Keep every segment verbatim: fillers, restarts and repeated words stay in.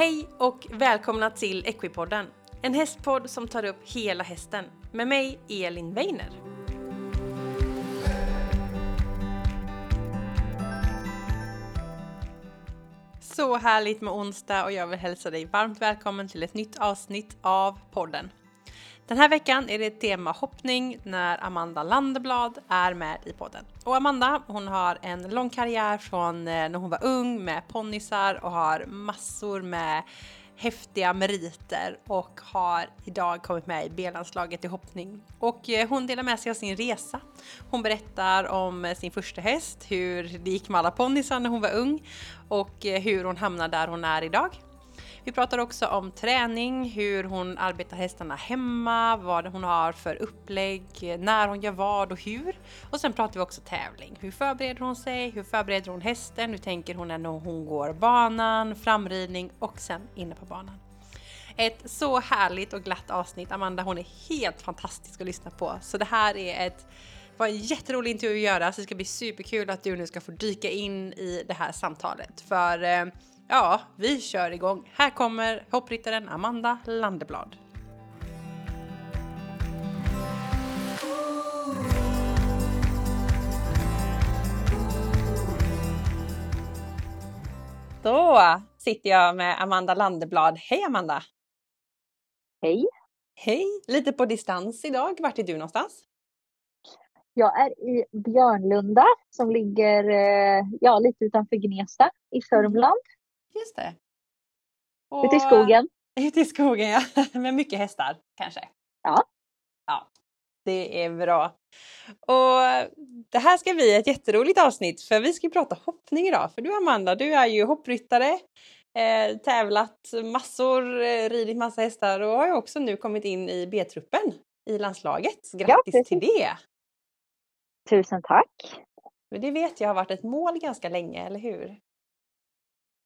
Hej och välkomna till Equipodden, en hästpodd som tar upp hela hästen, med mig Elin Weiner. Så härligt med onsdag och jag vill hälsa dig varmt välkommen till ett nytt avsnitt av podden. Den här veckan är det ett tema hoppning när Amanda Landeblad är med i podden. Och Amanda, hon har en lång karriär från när hon var ung med ponnisar och har massor med häftiga meriter och har idag kommit med i B-landslaget i hoppning. Och hon delar med sig av sin resa. Hon berättar om sin första häst, hur det gick med alla ponnisar när hon var ung och hur hon hamnar där hon är idag. Vi pratar också om träning, hur hon arbetar hästarna hemma, vad hon har för upplägg, när hon gör vad och hur. Och sen pratar vi också tävling. Hur förbereder hon sig, hur förbereder hon hästen, hur tänker hon när hon går banan, framridning och sen inne på banan. Ett så härligt och glatt avsnitt. Amanda, hon är helt fantastisk att lyssna på. Så det här är ett, var en jätterolig intervju att göra, så det ska bli superkul att du nu ska få dyka in i det här samtalet. För... Ja, vi kör igång. Här kommer hoppryttaren Amanda Landeblad. Då sitter jag med Amanda Landeblad. Hej Amanda! Hej! Hej! Lite på distans idag. Vart är du någonstans? Jag är i Björnlunda som ligger ja, lite utanför Gnesta i Sörmland. Just det. Och ut i skogen. Ut i skogen, ja. Med mycket hästar, kanske. Ja. Ja, det är bra. Och det här ska bli ett jätteroligt avsnitt. För vi ska prata hoppning idag. För du Amanda, du är ju hoppryttare. Eh, tävlat massor, eh, ridit massa hästar. Och har ju också nu kommit in i B-truppen i landslaget. Grattis ja, till det. Tusen tack. Men det vet jag har varit ett mål ganska länge, eller hur?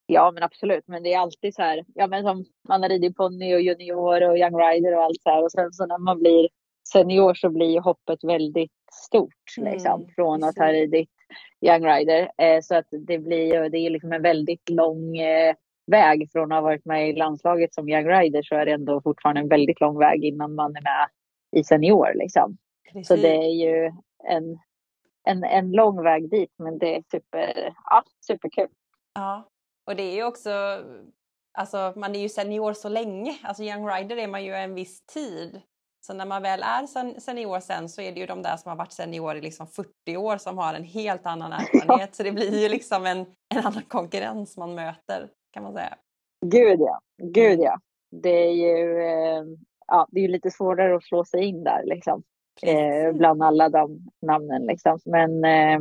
Ja, men absolut. Men det är alltid så här. Ja, men som man har ridit ponny och junior och young rider och allt så här. Och sen så när man blir senior så blir hoppet väldigt stort. Mm. Liksom, från att ha ridit young rider. Eh, så att det blir det är liksom en väldigt lång eh, väg. Från att ha varit med i landslaget som young rider så är det ändå fortfarande en väldigt lång väg innan man är med i senior. Liksom. Precis. Så det är ju en, en, en lång väg dit. Men det är super, ja, superkul. Ja. Och det är ju också, alltså man är ju senior så länge. Alltså young rider är man ju en viss tid. Så när man väl är sen, senior sen så är det ju de där som har varit senior i liksom fyrtio år som har en helt annan erfarenhet. Ja. Så det blir ju liksom en, en annan konkurrens man möter, kan man säga. Gud ja, gud ja. Det är ju, eh, ja, det är ju lite svårare att slå sig in där liksom. Eh, bland alla de namnen liksom. Men... Eh,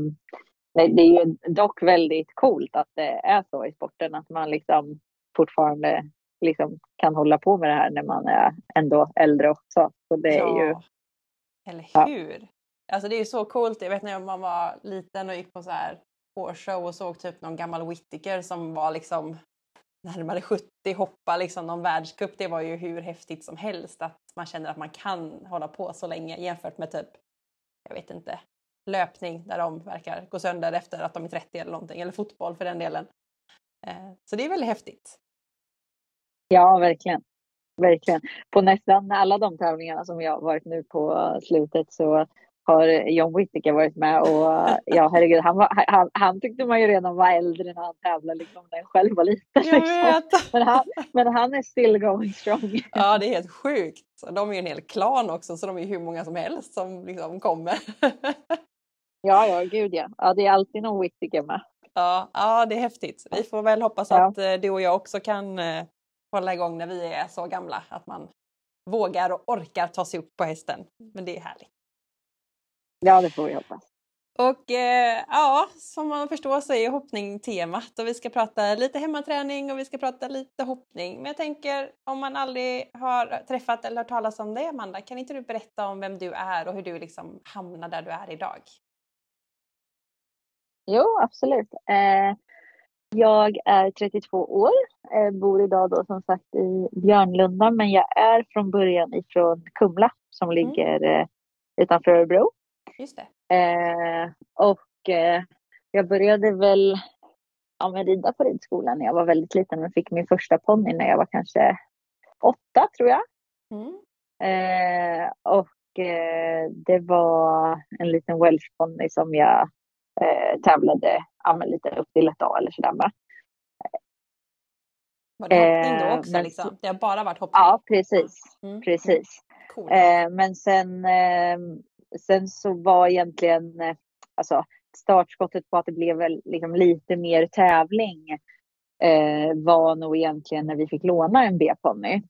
Nej, det är ju dock väldigt coolt att det är så i sporten. Att man liksom fortfarande liksom kan hålla på med det här när man är ändå äldre också. Så det ja. är ju... Eller hur? Ja. Alltså det är ju så coolt. Jag vet när man var liten och gick på så här hårshow och såg typ någon gammal Whittaker som var liksom närmare sjuttio, hoppa liksom någon världscup. Det var ju hur häftigt som helst att man känner att man kan hålla på så länge jämfört med typ, jag vet inte... löpning där de verkar gå sönder efter att de är trettio eller någonting. Eller fotboll för den delen. Så det är väldigt häftigt. Ja, verkligen. Verkligen. På nästan alla de tävlingarna som jag varit nu på slutet så har John Whittaker varit med. Och ja, herregud. Han, var, han, han tyckte man ju redan var äldre när han tävlade. Liksom när han själv var liten. Liksom. Men, han, men han är still going strong. Ja, det är helt sjukt. De är ju en hel klan också. Så de är ju hur många som helst som liksom kommer. Ja, ja, gud ja. Ja, det är alltid någon Whittaker med. Ja, ja, det är häftigt. Vi får väl hoppas ja. att du och jag också kan eh, hålla igång när vi är så gamla. Att man vågar och orkar ta sig upp på hästen. Men det är härligt. Ja, det får vi hoppas. Och eh, ja, som man förstår så är hoppning temat. Och vi ska prata lite hemmaträning och vi ska prata lite hoppning. Men jag tänker, om man aldrig har träffat eller hört talas om det, Amanda. Kan inte du berätta om vem du är och hur du liksom hamnar där du är idag? Jo, absolut. Eh, jag är trettiotvå år, eh, bor idag då som sagt i Björnlunda, men jag är från början ifrån Kumla som mm. ligger eh, utanför Örebro. Just det. Eh, och eh, jag började väl ja, men rida på ridskolan när jag var väldigt liten. Men fick min första ponny när jag var kanske åtta, tror jag. Mm. Eh, och eh, det var en liten welsh ponny som jag eh, tävlade ja, men lite upp till ett A eller sådär med. Var det hoppning då också? Men, liksom? Det har bara varit hoppning. Ja, precis. Mm. precis. Cool. Eh, men sen, eh, sen så var egentligen eh, alltså, startskottet på att det blev väl, liksom, lite mer tävling eh, var nog egentligen när vi fick låna en B-ponny.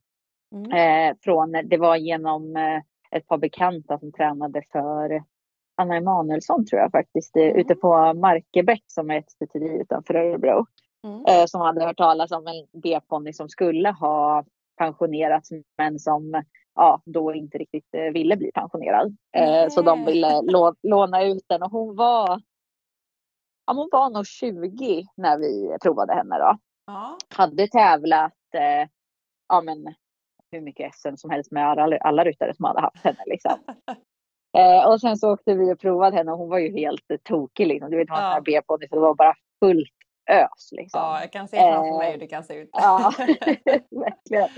Mm. Eh, från, det var genom eh, ett par bekanta som tränade för Anna Emanuelsson, tror jag faktiskt. Mm. Ute på Markebert, som är ett stutteri utanför Örebro. Mm. Som hade hört talas om en B-ponny som skulle ha pensionerats, men som ja, då inte riktigt ville bli pensionerad. Mm. Så de ville lå- låna ut den. Och hon var, ja, hon var nog tjugo när vi provade henne då. Mm. Hade tävlat ja, men, hur mycket S M som helst med alla, alla ryttare som hade haft henne liksom. Och sen så åkte vi och provade henne, och hon var ju helt tokig liksom. Du vet, hon var en B-ponny, så det var bara fullt ös liksom. Ja, jag kan se framför mig hur det kan se ut. Ja, verkligen.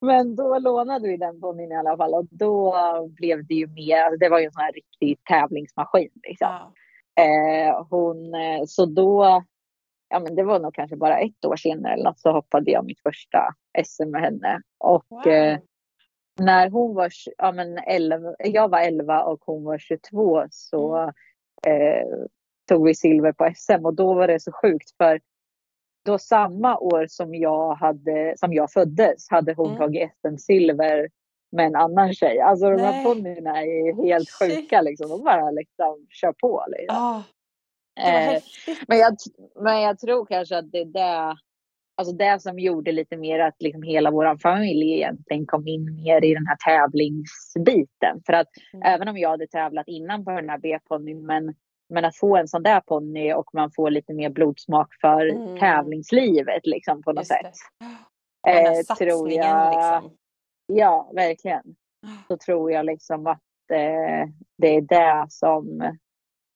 Men då lånade vi den ponnyn i alla fall, och då blev det ju mer, det var ju en sån här riktig tävlingsmaskin liksom. Ja. Eh, hon, så då, ja men det var nog kanske bara ett år senare eller något, så hoppade jag mitt första S M med henne. Och wow. eh, när hon var, ja men elva, jag var elva och hon var tjugotvå, så mm. eh, tog vi silver på S M, och då var det så sjukt, för då samma år som jag hade som jag föddes hade hon mm. tagit S M-silver med en annan tjej. Alltså de här ponnyerna är helt Shit. sjuka liksom, de bara liksom kör på liksom. Oh, eh, men, jag, men jag tror kanske att det där, alltså det som gjorde lite mer att liksom hela vår familj egentligen kom in mer i den här tävlingsbiten, för att mm. även om jag hade tävlat innan på den här B-ponnyn, men Men att få en sån där ponny, och man får lite mer blodsmak för mm. tävlingslivet liksom, på något sätt. Den här eh, tror jag, liksom. Ja, verkligen. Så tror jag liksom att eh, det är det som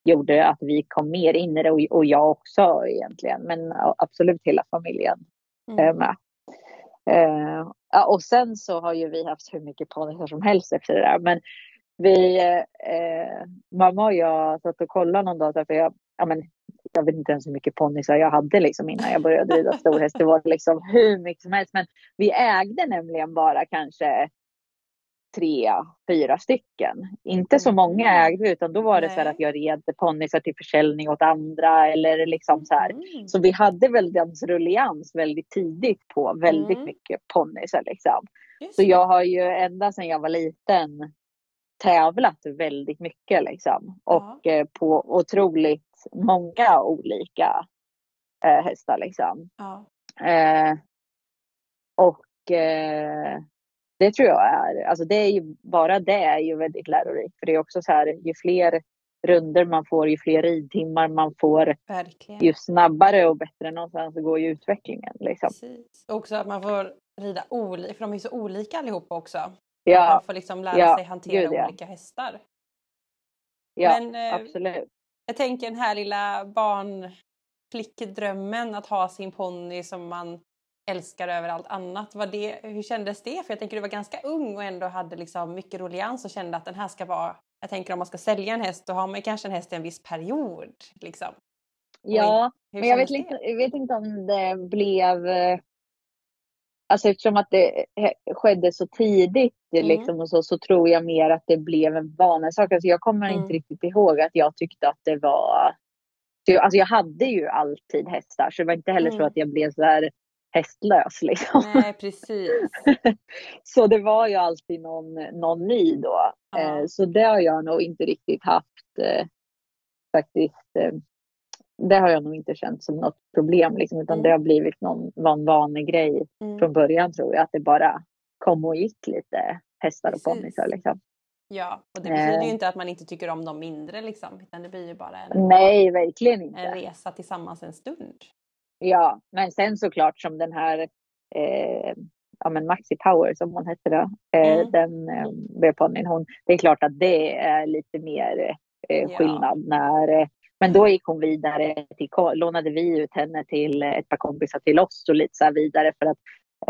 gjorde att vi kom mer in i det. Och, och jag också egentligen. Men absolut hela familjen mm. eh, med. Eh, och sen så har ju vi haft hur mycket ponny som helst efter det där. Men vi, eh, mamma och jag satt och kollade någon dag, för jag, ja, men, jag vet inte ens hur mycket ponnysar jag hade liksom, innan jag började rida storhäst. Det var liksom hur mycket som helst, men vi ägde nämligen bara kanske tre, fyra stycken. Inte så många ägde, utan då var det så här att jag red ponnysar till försäljning åt andra eller liksom så här. Mm. Så vi hade väl den rullians väldigt tidigt på väldigt mm. mycket ponnysar liksom. Så jag har ju ända sedan jag var liten tävlat väldigt mycket liksom, och ja. eh, på otroligt många olika eh, hästar liksom. Ja. Eh, och eh, det tror jag är, alltså det är ju bara det är ju väldigt lärorikt, för det är också så här, ju fler runder man får, ju fler ridtimmar man får, verkligen, ju snabbare och bättre någonstans så går ju utvecklingen liksom. Precis. Också att man får rida olika, för de är så olika allihopa också. Ja, man får liksom lära ja, sig hantera gud, ja. olika hästar. Ja, men, eh, absolut. Jag tänker den här lilla barnflickdrömmen att ha sin ponny som man älskar över allt annat. Var det, hur kändes det? För jag tänker du var ganska ung och ändå hade liksom mycket rullians och kände att den här ska vara... Jag tänker om man ska sälja en häst, då har man kanske en häst i en viss period. Liksom. Ja, hur men jag vet, lite, jag vet inte om det blev... Alltså eftersom att det skedde så tidigt mm. liksom, och så, så tror jag mer att det blev en vanesak. Alltså jag kommer mm. inte riktigt ihåg att jag tyckte att det var... Alltså jag hade ju alltid hästar, så det var inte heller mm. så att jag blev så här hästlös liksom. Nej, precis. Så det var ju alltid någon, någon ny då. Mm. Så det har jag nog inte riktigt haft faktiskt... Det har jag nog inte känt som något problem liksom, utan mm. det har blivit någon, någon vanlig grej mm. från början, tror jag, att det bara kom och gick lite hästar och ponnysar liksom. Ja, och det betyder eh. ju inte att man inte tycker om dem mindre liksom, utan det blir ju bara en, Nej, verkligen inte. en resa tillsammans en stund. Ja, men sen såklart som den här eh, ja men Maxi Power som hon heter då, eh, mm. den eh, B-ponnyn, hon, det är klart att det är lite mer eh, skillnad ja. när eh, Men då gick hon vidare, till, lånade vi ut henne till ett par kompisar till oss och lite så här vidare, för att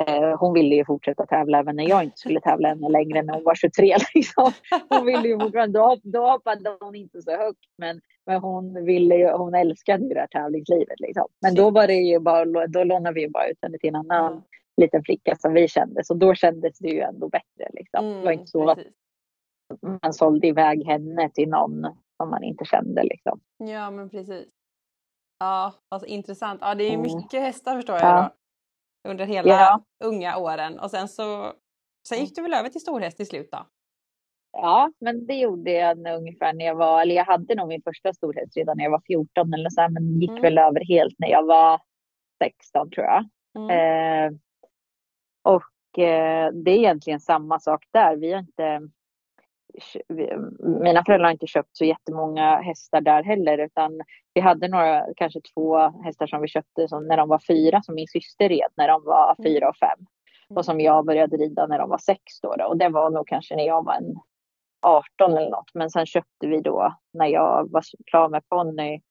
eh, hon ville ju fortsätta tävla även när jag inte skulle tävla ännu längre när hon var tjugotre. Liksom. Hon ville ju fortfarande, då, då hoppade hon inte så högt, men, men hon, ville ju, hon älskade ju det här tävlingslivet. Liksom. Men då, var det ju bara, då lånade vi ju bara ut henne till en annan mm. liten flicka som vi kände, så då kändes det ju ändå bättre. Liksom. Mm, det var inte så att man sålde iväg henne till någon som man inte kände liksom. Ja, men precis. Ja, alltså intressant. Ja, det är ju mycket mm. hästar förstår jag ja. då. Under hela ja. unga åren. Och sen så sen gick du väl över till storhäst i slut då? Ja, men det gjorde jag ungefär när jag var, eller jag hade nog min första storhäst redan när jag var fjorton eller så här, men gick mm. väl över helt när jag var sexton tror jag. Mm. Eh, och eh, det är egentligen samma sak där. Vi har inte... Mina föräldrar har inte köpt så jättemånga hästar där heller, utan vi hade några, kanske två hästar som vi köpte som, när de var fyra, som min syster red när de var fyra och fem, och som jag började rida när de var sex då, då. Och det var nog kanske när jag var en arton eller något, men sen köpte vi då, när jag var klar med ponny,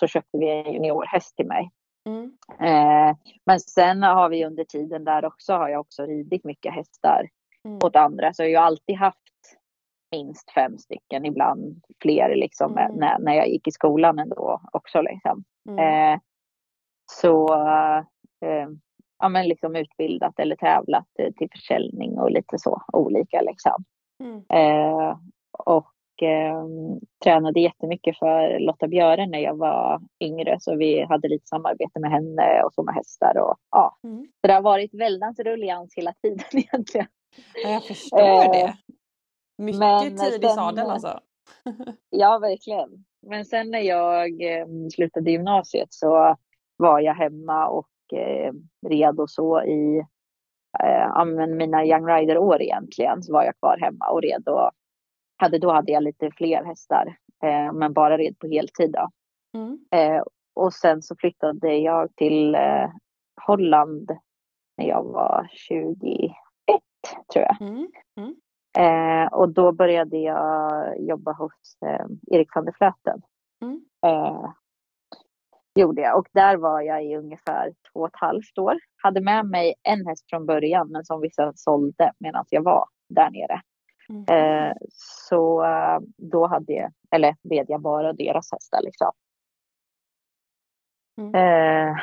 så köpte vi en juniorhäst till mig. Mm. eh, men sen har vi under tiden där också, har jag också ridit mycket hästar mm. åt andra, så jag har alltid haft minst fem stycken, ibland fler liksom, mm. när, när jag gick i skolan ändå också liksom. Mm. Eh, så eh, ja, men liksom utbildat eller tävlat eh, till försäljning och lite så olika liksom. Mm. Eh, och eh, tränade jättemycket för Lotta Björn när jag var yngre, så vi hade lite samarbete med henne och så med hästar och ja. Mm. Så det har varit väldigt rullians hela tiden egentligen. Ja, jag förstår eh, det. Mycket men tid i sadel alltså. Ja, verkligen. Men sen när jag eh, slutade gymnasiet så var jag hemma och eh, red och så i eh, mina Young Rider-år egentligen. Så var jag kvar hemma och red och hade, då hade jag lite fler hästar. Eh, men bara red på heltid då. Mm. Eh, och sen så flyttade jag till eh, Holland när jag var tjugoett tror jag. Mm. Mm. Eh, och då började jag jobba hos eh, Eriksandeflöten. Mm. Eh, gjorde jag. Och där var jag i ungefär två och ett halvt år. Hade med mig en häst från början, men som vi sedan sålde medan jag var där nere. Mm. Eh, så då hade jag, eller red jag bara deras hästar liksom. Mm. Eh,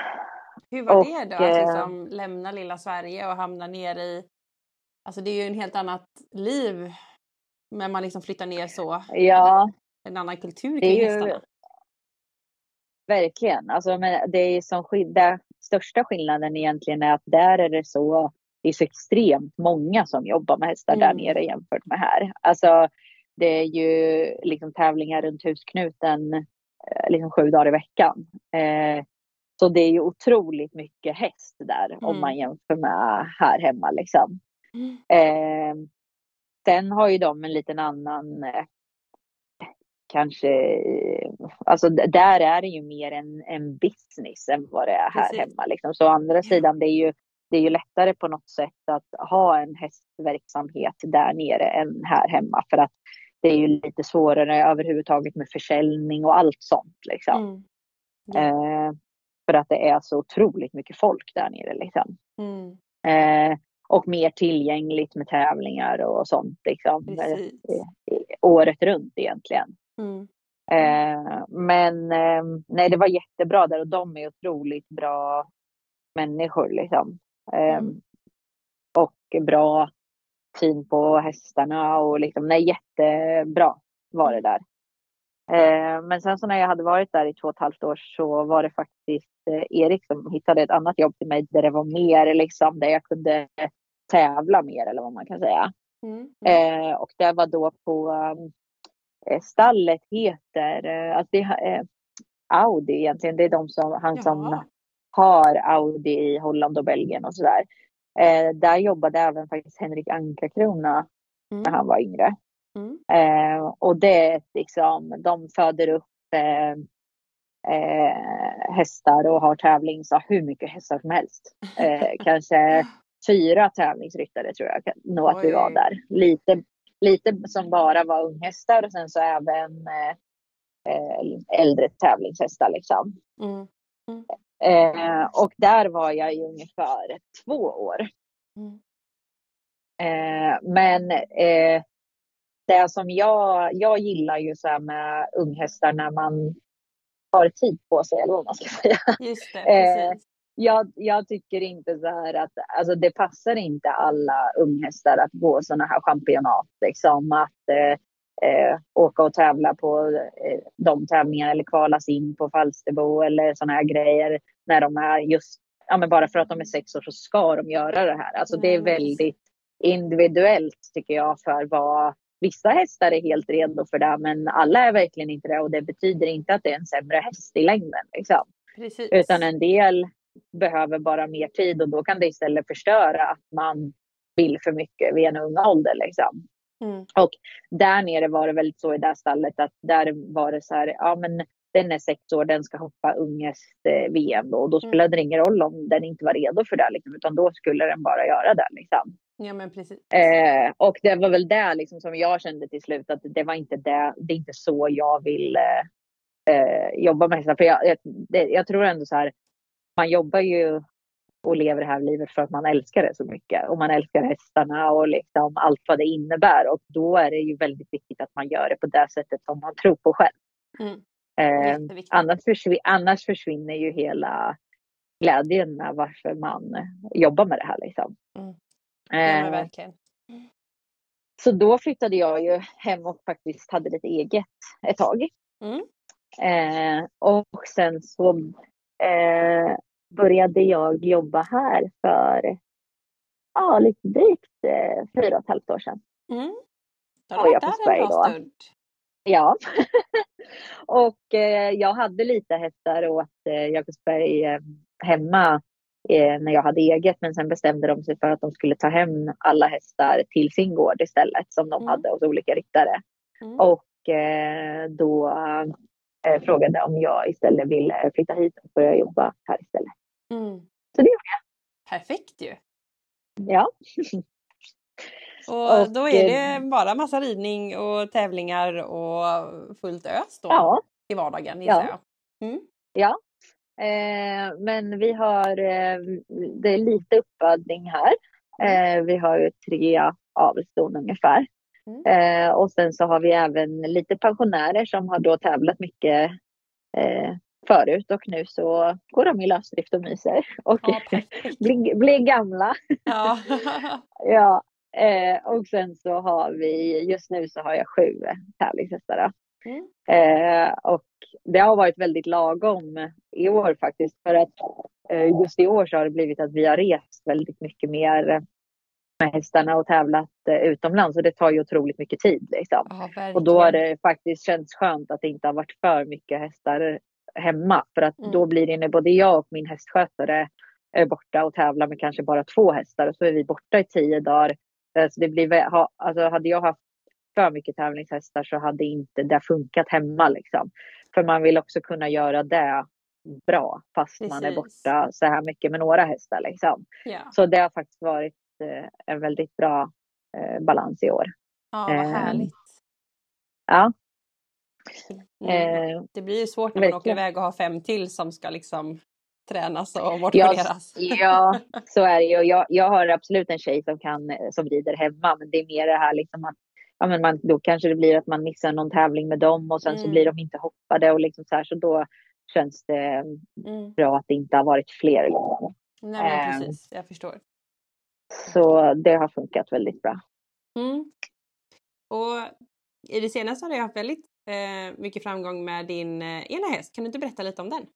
Hur var och, det då att liksom lämna lilla Sverige och hamna ner i... Alltså det är ju en helt annat liv när man liksom flyttar ner så. Ja. En annan kultur kring hästarna. Verkligen. Alltså, men det är som skilda, största skillnaden egentligen är att där är det så, det är så extremt många som jobbar med hästar mm. där nere jämfört med här. Alltså det är ju liksom tävlingar runt husknuten liksom sju dagar i veckan. Eh, så det är ju otroligt mycket häst där mm. om man jämför med här hemma liksom. Mm. Eh, sen har ju de en liten annan eh, kanske alltså d- där är det ju mer en, en business än vad det är här Precis. hemma liksom. Så å andra sidan det är ju, det är ju lättare på något sätt att ha en hästverksamhet där nere än här hemma, för att det är ju lite svårare överhuvudtaget med försäljning och allt sånt liksom. Mm. Mm. Eh, för att det är så otroligt mycket folk där nere liksom. Mm. eh, Och mer tillgängligt med tävlingar och sånt. Liksom, året runt egentligen. Mm. Eh, men eh, nej, det var jättebra där. Och de är otroligt bra människor. Liksom. Eh, mm. Och bra syn på hästarna. Och liksom, nej, jättebra var det där. Eh, men sen så när jag hade varit där i två och ett halvt år så var det faktiskt eh, Erik som hittade ett annat jobb till mig där det var mer liksom, där jag kunde tävla mer eller vad man kan säga. Mm. Eh, och det var då på eh, stallet heter eh, alltså det, eh, Audi egentligen, det är de som, han Jaha. som har Audi i Holland och Belgien och sådär. Eh, där jobbade även faktiskt Henrik Ankarkrona mm. när han var yngre. Mm. Eh, och det liksom, de föder upp eh, eh, hästar och har tävling så hur mycket hästar som helst. Eh, kanske fyra tävlingsryttare tror jag nog att vi var där. Lite, lite som bara var unghästar och sen så även eh, eh, äldre tävlingshästar liksom. Mm. Mm. Eh, och där var jag i ungefär två år. Mm. Eh, men eh, det som jag, jag gillar ju så här med unghästar när man har tid på sig, eller vad man ska säga. Just det, precis. eh, jag, jag tycker inte så här att, alltså det passar inte alla unghästar att gå sådana här championat liksom, att eh, Eh, åka och tävla på eh, de tävlingarna eller kvalas in på Falsterbo eller såna här grejer när de är just, ja men bara för att de är sex år så ska de göra det här. Alltså mm. det är väldigt individuellt tycker jag, för vad vissa hästar är helt redo för det, men alla är verkligen inte det, och det betyder inte att det är en sämre häst i längden liksom. Precis. Utan en del behöver bara mer tid, och då kan det istället förstöra att man vill för mycket vid en ung ålder liksom. Mm. Och där nere var det väl så i det här stallet att där var det så här, ja men den är sex år, den ska hoppa ungest eh, V M då, och då spelade mm. det ingen roll om den inte var redo för det liksom, utan då skulle den bara göra det liksom. Ja men precis. Eh, och det var väl det liksom som jag kände till slut, att det var inte det, det är inte så jag vill eh, jobba med hästar, för jag, jag, det, jag tror ändå så här, man jobbar ju och lever det här livet för att man älskar det så mycket. Och man älskar hästarna och liksom allt vad det innebär. Och då är det ju väldigt viktigt att man gör det på det sättet som man tror på själv. Mm. Eh, annars, försvin- annars försvinner ju hela glädjen med varför man jobbar med det här liksom. Mm. Eh, ja, verkligen. Så då flyttade jag ju hem och faktiskt hade lite eget ett tag. Mm. Eh, och sen så... Eh, började jag jobba här för ja, lite drygt eh, fyra och ett halvt år sedan. Mm. Då var jag på Spärg då. Ja. Och eh, jag hade lite hästar åt eh, Jakobsberg eh, hemma eh, när jag hade eget. Men sen bestämde de sig för att de skulle ta hem alla hästar till sin gård istället. Som de mm. hade hos olika ryttare. Mm. Och eh, då... Eh, frågade om jag istället ville flytta hit och börja jobba här istället. Mm. Så det gjorde jag. Perfekt ju. Ja. och, och då är det bara massa ridning och tävlingar och fullt ös då ja. I vardagen. Ja. Mm. Ja. Eh, men vi har eh, det är lite uppödning här. Eh, vi har ju tre avelston ungefär. Mm. Eh, och sen så har vi även lite pensionärer som har då tävlat mycket eh, förut, och nu så går de i lösdrift och myser och ja, blir bli gamla. Ja. ja, eh, och sen så har vi, just nu så har jag sju tävlingshästar. Mm. Eh, och det har varit väldigt lagom i år faktiskt, för att eh, just i år så har det blivit att vi har rest väldigt mycket mer med hästarna och tävlat utomlands, och det tar ju otroligt mycket tid liksom. Ja, och då har det faktiskt känts skönt att det inte har varit för mycket hästar hemma, för att mm. då blir det när både jag och min hästskötare är borta och tävlar med kanske bara två hästar, och så är vi borta i tio dagar, så det blir, alltså hade jag haft för mycket tävlingshästar så hade inte det funkat hemma liksom, för man vill också kunna göra det bra fast Precis. Man är borta så här mycket med några hästar liksom. Ja. Så det har faktiskt varit en väldigt bra eh, balans i år. Ja, vad härligt. Eh, ja. Mm. Det blir ju svårt när man åker iväg och har fem till som ska liksom tränas och motioneras. Ja, ja så är det ju. Jag, jag har absolut en tjej som kan som rider hemma, men det är mer det här liksom att ja, men man, då kanske det blir att man missar någon tävling med dem, och sen mm. så blir de inte hoppade och liksom så här, så då känns det mm. bra att det inte har varit fler. Liksom. Nej, men eh, precis. Jag förstår. Så det har funkat väldigt bra. Mm. Och i det senaste har du haft väldigt eh, mycket framgång med din eh, ena häst. Kan du inte berätta lite om den?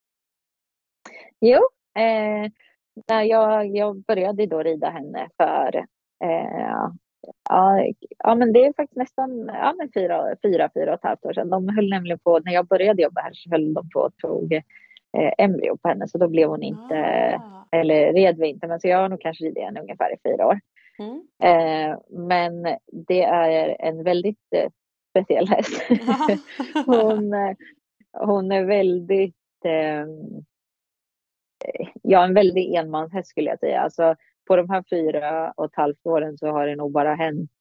Jo, eh, när jag, jag började då rida henne för eh, ja, ja, men det är faktiskt nästan ja, men fyra, fyra, fyra och ett halvt år sedan. De höll nämligen på, när jag började jobba här så höll de på och tog Eh, embryo på henne, så då blev hon inte ah. eller red vi inte, men så jag har nog kanske ridit henne ungefär i fyra år. Mm. Eh, men det är en väldigt eh, speciell häst. hon, eh, hon är väldigt eh, ja, en väldigt enmanshäst skulle jag säga. Alltså på de här fyra och ett halvt åren så har det nog bara hänt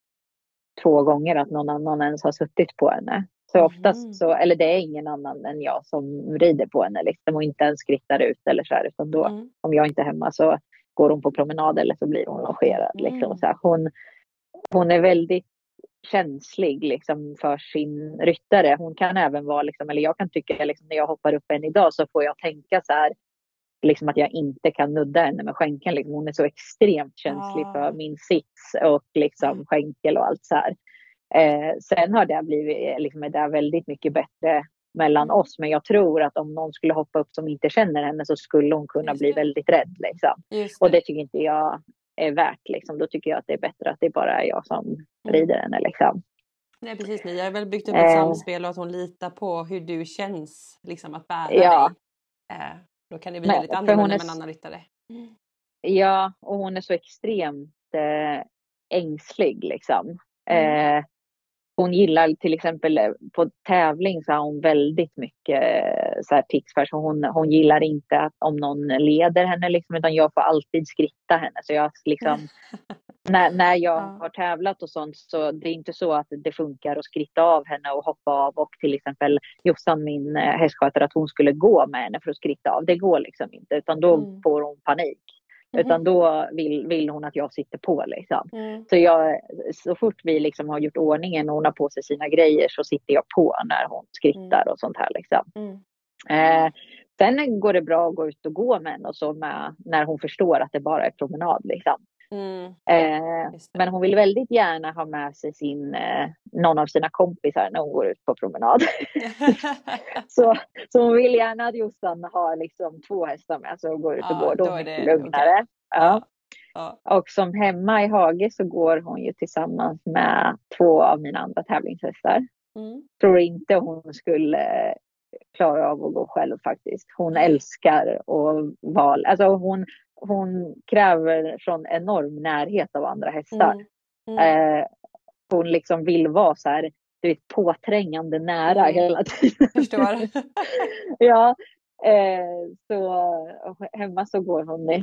två gånger att någon annan ens har suttit på henne. Så oftast mm. så, eller det är ingen annan än jag som rider på henne liksom, och inte ens skrittar ut eller så här, utan då, mm. om jag inte är hemma så går hon på promenad eller så blir hon longerad mm. liksom, så här. Hon, hon är väldigt känslig liksom, för sin ryttare. Hon kan även vara, liksom, eller jag kan tycka liksom, när jag hoppar upp en idag så får jag tänka så här, liksom att jag inte kan nudda henne med skänken. Liksom. Hon är så extremt känslig ja. För min sits och liksom skänkel och allt så här. Eh, sen har det blivit liksom, det är väldigt mycket bättre mellan oss. Men jag tror att om någon skulle hoppa upp som inte känner henne så skulle hon kunna bli väldigt rädd. Liksom. Och det tycker inte jag är värt. Liksom. Då tycker jag att det är bättre att det är bara jag som rider henne. Liksom. Nej, precis. Ni har väl byggt upp ett eh. samspel och att hon litar på hur du känns liksom, att bära ja. Dig. Eh. Då kan det bli lite annorlunda när man annan ryttare. Mm. Ja, och hon är så extremt eh, ängslig liksom. Mm. Eh, hon gillar till exempel på tävling så har hon väldigt mycket så här tics. Hon, hon gillar inte att om någon leder henne liksom, utan jag får alltid skritta henne. Så jag liksom, när, när jag ja. Har tävlat och sånt så det är inte så att det funkar att skritta av henne och hoppa av. Och till exempel Jossan, min hästskötare, att hon skulle gå med henne för att skritta av. Det går liksom inte, utan då mm. får hon panik. Mm. Utan då vill, vill hon att jag sitter på liksom. Mm. Så, jag, så fort vi liksom har gjort ordningen och hon har på sig sina grejer så sitter jag på när hon skrittar mm. och sånt här liksom. Mm. Eh, sen går det bra att gå ut och gå med henne och så med, när hon förstår att det bara är promenad liksom. Mm. Eh, men hon vill väldigt gärna ha med sig sin, eh, någon av sina kompisar när hon går ut på promenad. så, så hon vill gärna att Jossan har liksom två hästar med sig och går ut och går. Då är det lugnare. Okay. Ja. Ja. Och som hemma i Hage så går hon ju tillsammans med två av mina andra tävlingshästar. Mm. Tror inte hon skulle klara av att gå själv faktiskt. Hon älskar och val. Alltså hon... Hon kräver sån enorm närhet av andra hästar. Mm. Mm. Eh, hon liksom vill vara så här, du vet, påträngande nära mm. hela tiden. Förstår. ja. Eh, så hemma så går hon i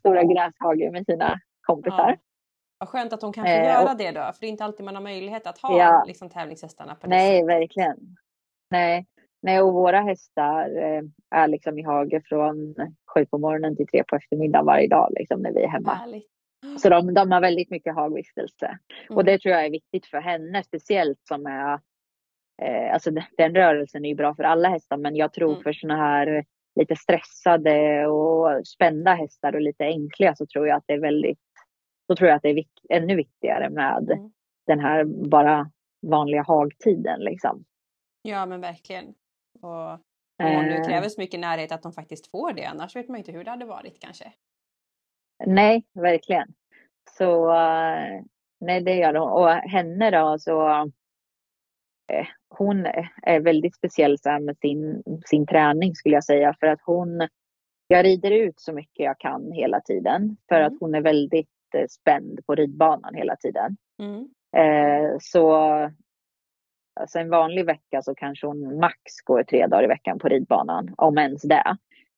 stora gräshagen med sina kompisar. Ja. Vad skönt att hon kan få eh, göra och, det då. För det är inte alltid man har möjlighet att ha ja. Liksom, tävlingshästarna på det. Nej, sätt. Verkligen. Nej. Nej, och våra hästar är liksom i Hage från sju på morgonen till tre på eftermiddagen varje dag liksom, när vi är hemma. Härligt. Så de, de har väldigt mycket hagvistelse. Mm. Och det tror jag är viktigt för henne, speciellt som är... Eh, alltså den rörelsen är ju bra för alla hästar, men jag tror mm. för såna här lite stressade och spända hästar och lite enkla så tror jag att det är väldigt... Då tror jag att det är vik, ännu viktigare med mm. den här bara vanliga hagtiden liksom. Ja, men verkligen. Och, och nu kräver så mycket närhet att de faktiskt får det. Annars vet man inte hur det hade varit kanske. Nej, verkligen. Så nej, det gör hon. Och henne då så... Hon är väldigt speciell så här med sin, sin träning skulle jag säga. För att hon... Jag rider ut så mycket jag kan hela tiden. För mm. att hon är väldigt spänd på ridbanan hela tiden. Mm. Så... Alltså en vanlig vecka så kanske hon max går tre dagar i veckan på ridbanan. Om ens det. Mm.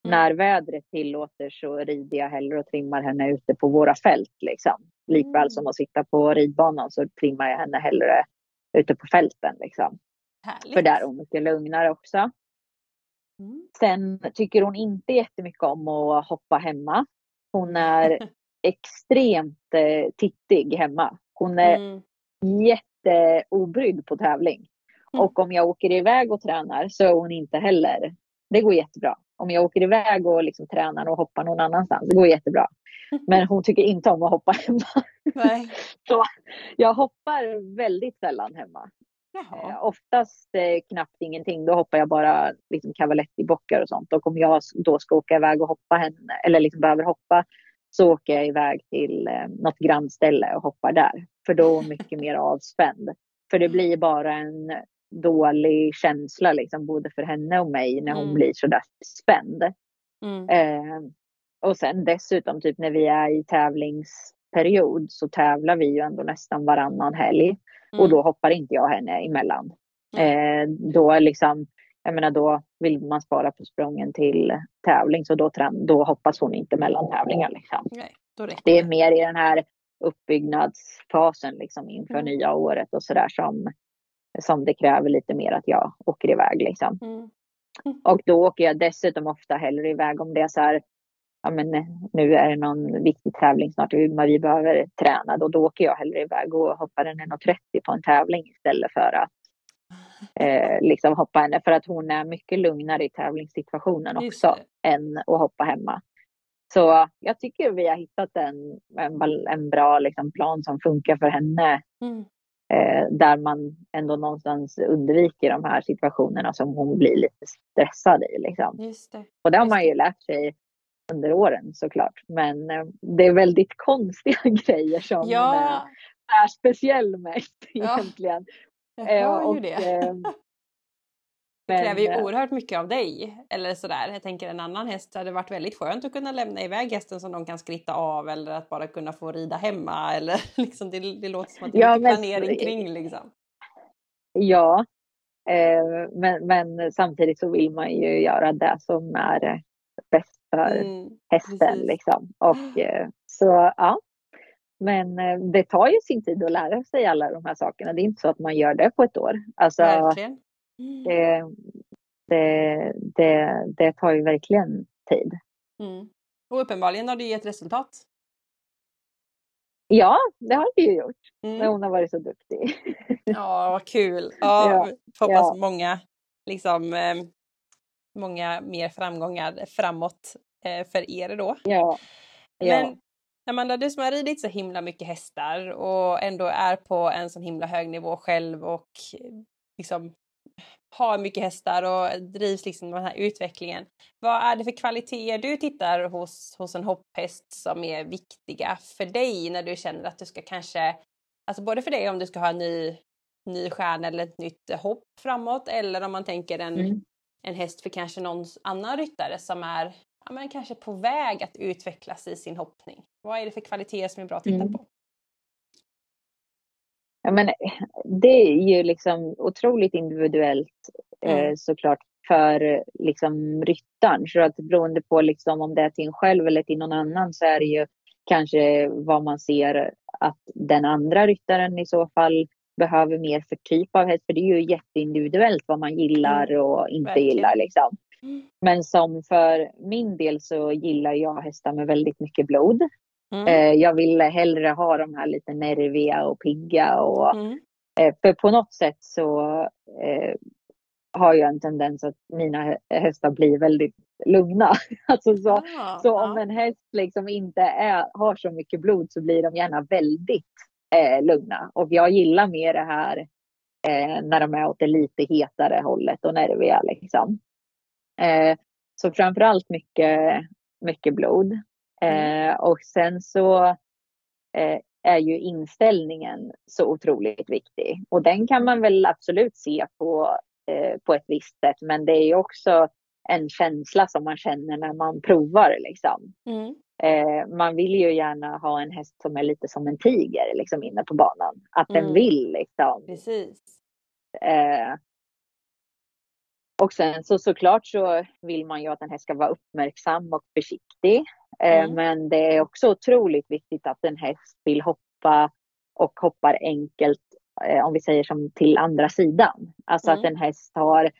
När vädret tillåter så rider jag hellre och trimmar henne ute på våra fält. Liksom. Likväl mm. som att sitta på ridbanan så trimmar jag henne hellre ute på fälten. Liksom. För där är hon mycket lugnare också. Mm. Sen tycker hon inte jättemycket om att hoppa hemma. Hon är extremt eh, tittig hemma. Hon är mm. jätte... obrydd på tävling. Mm. Och om jag åker iväg och tränar så är hon inte heller. Det går jättebra. Om jag åker iväg och liksom tränar och hoppar någon annanstans, det går jättebra. Men hon tycker inte om att hoppa hemma. Nej. Så jag hoppar väldigt sällan hemma. Eh, oftast eh, knappt ingenting. Då hoppar jag bara liksom cavaletti-bockar och sånt. Och om jag då ska åka iväg och hoppa henne, eller liksom behöver hoppa, så åker jag iväg till eh, något grannställe och hoppar där. För då är mycket mer avspänd. För det blir bara en dålig känsla liksom, både för henne och mig när hon mm. blir sådär spänd. Mm. Eh, och sen dessutom typ när vi är i tävlingsperiod så tävlar vi ju ändå nästan varannan helg. Mm. Och då hoppar inte jag henne emellan. Eh, då är liksom... Jag menar, då vill man spara på sprången till tävling. Så då, då hoppas hon inte mellan tävlingar. Liksom. Nej, då räcker det. Det är mer i den här uppbyggnadsfasen liksom, inför mm. nya året och sådär som som det kräver lite mer att jag åker iväg liksom. Mm. Mm. Och då åker jag dessutom ofta hellre iväg om det är så här, ja men nu är det någon viktig tävling snart och vi behöver träna, då, då åker jag hellre iväg och hoppar en ett trettio på en tävling istället för att eh, liksom hoppa henne, för att hon är mycket lugnare i tävlingssituationen också än att hoppa hemma. Så jag tycker vi har hittat en, en, en bra liksom plan som funkar för henne. Mm. Eh, där man ändå någonstans undviker de här situationerna som hon blir lite stressad i. Liksom. Just det. Och det har man ju lärt sig under åren såklart. Men eh, det är väldigt konstiga grejer som ja. eh, är speciell med egentligen. Ja. Jag hör eh, och, ju det. Eh, Men, det kräver ju oerhört mycket av dig. Eller sådär. Jag tänker en annan häst hade varit väldigt skönt att kunna lämna iväg hästen som de kan skritta av. Eller att bara kunna få rida hemma. Eller liksom, det, det låter som att det är ja, mycket men, planering kring. Liksom. Ja. Eh, men, men samtidigt så vill man ju göra det som är bäst för mm, hästen. Liksom. Och, eh, så ja. Men eh, det tar ju sin tid att lära sig alla de här sakerna. Det är inte så att man gör det på ett år. Alltså, verkligen. Mm. Det, det, det, det tar ju verkligen tid. Mm. Och uppenbarligen har det gett resultat. Ja, det har det ju gjort. Mm. Men hon har varit så duktig. Ja, vad kul. Ja, ja. Hoppas ja. många, liksom, eh, många mer framgångar framåt eh, för er då. Ja. Ja. Men Amanda, du som har ridit så himla mycket hästar och ändå är på en sån himla hög nivå själv och liksom har mycket hästar och drivs liksom den här utvecklingen. Vad är det för kvaliteter du tittar hos, hos en hopphäst som är viktiga för dig när du känner att du ska kanske, alltså både för dig om du ska ha en ny, ny stjärna eller ett nytt hopp framåt, eller om man tänker en, mm. en häst för kanske någon annan ryttare som är ja, men kanske på väg att utvecklas i sin hoppning. Vad är det för kvaliteter som är bra att titta mm. på? Ja, men det är ju liksom otroligt individuellt mm. eh, såklart för liksom ryttaren. Så att beroende på liksom om det är till en själv eller till någon annan, så är det ju kanske vad man ser att den andra ryttaren i så fall behöver mer för typ av häst. För det är ju jätteindividuellt vad man gillar och inte Verkligen. gillar liksom. Men som för min del så gillar jag hästar med väldigt mycket blod. Mm. Jag vill hellre ha de här lite nerviga och pigga och, mm. för på något sätt så eh, har jag en tendens att mina hästar blir väldigt lugna. Alltså så, ah, så om ah. en häst liksom inte är, har så mycket blod, så blir de gärna väldigt eh, lugna. Och jag gillar mer det här eh, när de är åt det lite hetare hållet och nerviga liksom. Eh, så framförallt mycket, mycket blod. Mm. Eh, och sen så eh, är ju inställningen så otroligt viktig. Och den kan man väl absolut se på, eh, på ett visst sätt. Men det är ju också en känsla som man känner när man provar. Liksom. Mm. Eh, man vill ju gärna ha en häst som är lite som en tiger liksom, inne på banan. Att mm. den vill liksom. Precis. Eh, och sen så såklart så vill man ju att den här ska vara uppmärksam och försiktig. Mm. Men det är också otroligt viktigt att en häst vill hoppa och hoppar enkelt, om vi säger som till andra sidan. Alltså mm. att en häst har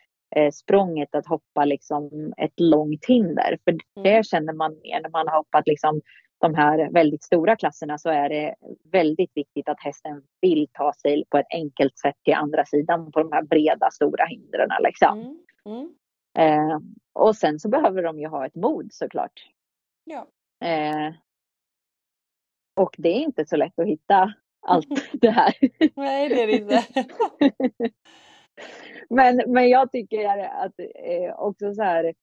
språnget att hoppa liksom ett långt hinder. För det mm. känner man mer när man har hoppat liksom de här väldigt stora klasserna, så är det väldigt viktigt att hästen vill ta sig på ett enkelt sätt till andra sidan på de här breda stora hindren liksom. Mm. Mm. Eh, och sen så behöver de ju ha ett mod såklart. Ja. Eh, och det är inte så lätt att hitta allt det här. Nej, det är det inte. men, men jag tycker att eh, också så här,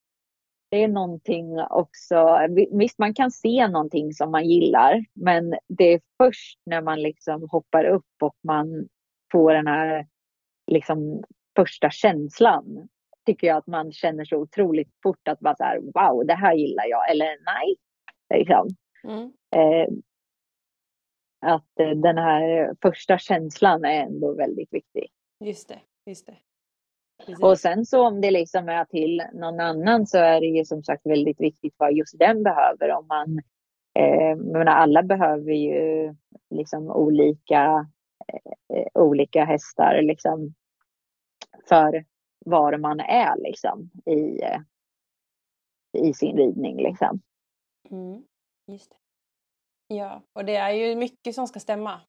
det är någonting också, visst man kan se någonting som man gillar, men det är först när man liksom hoppar upp och man får den här liksom första känslan, tycker jag att man känner så otroligt fort att bara så här, wow, det här gillar jag, eller nej liksom. Mm. Eh, att den här första känslan är ändå väldigt viktig. Just det, just det. Precis. Och sen så om det liksom är till någon annan, så är det ju som sagt väldigt viktigt vad just den behöver. Om man, eh, menar, alla behöver ju liksom olika, eh, olika hästar liksom. för var man är liksom i, i sin ridning liksom. Mm, just det. Ja, och det är ju mycket som ska stämma.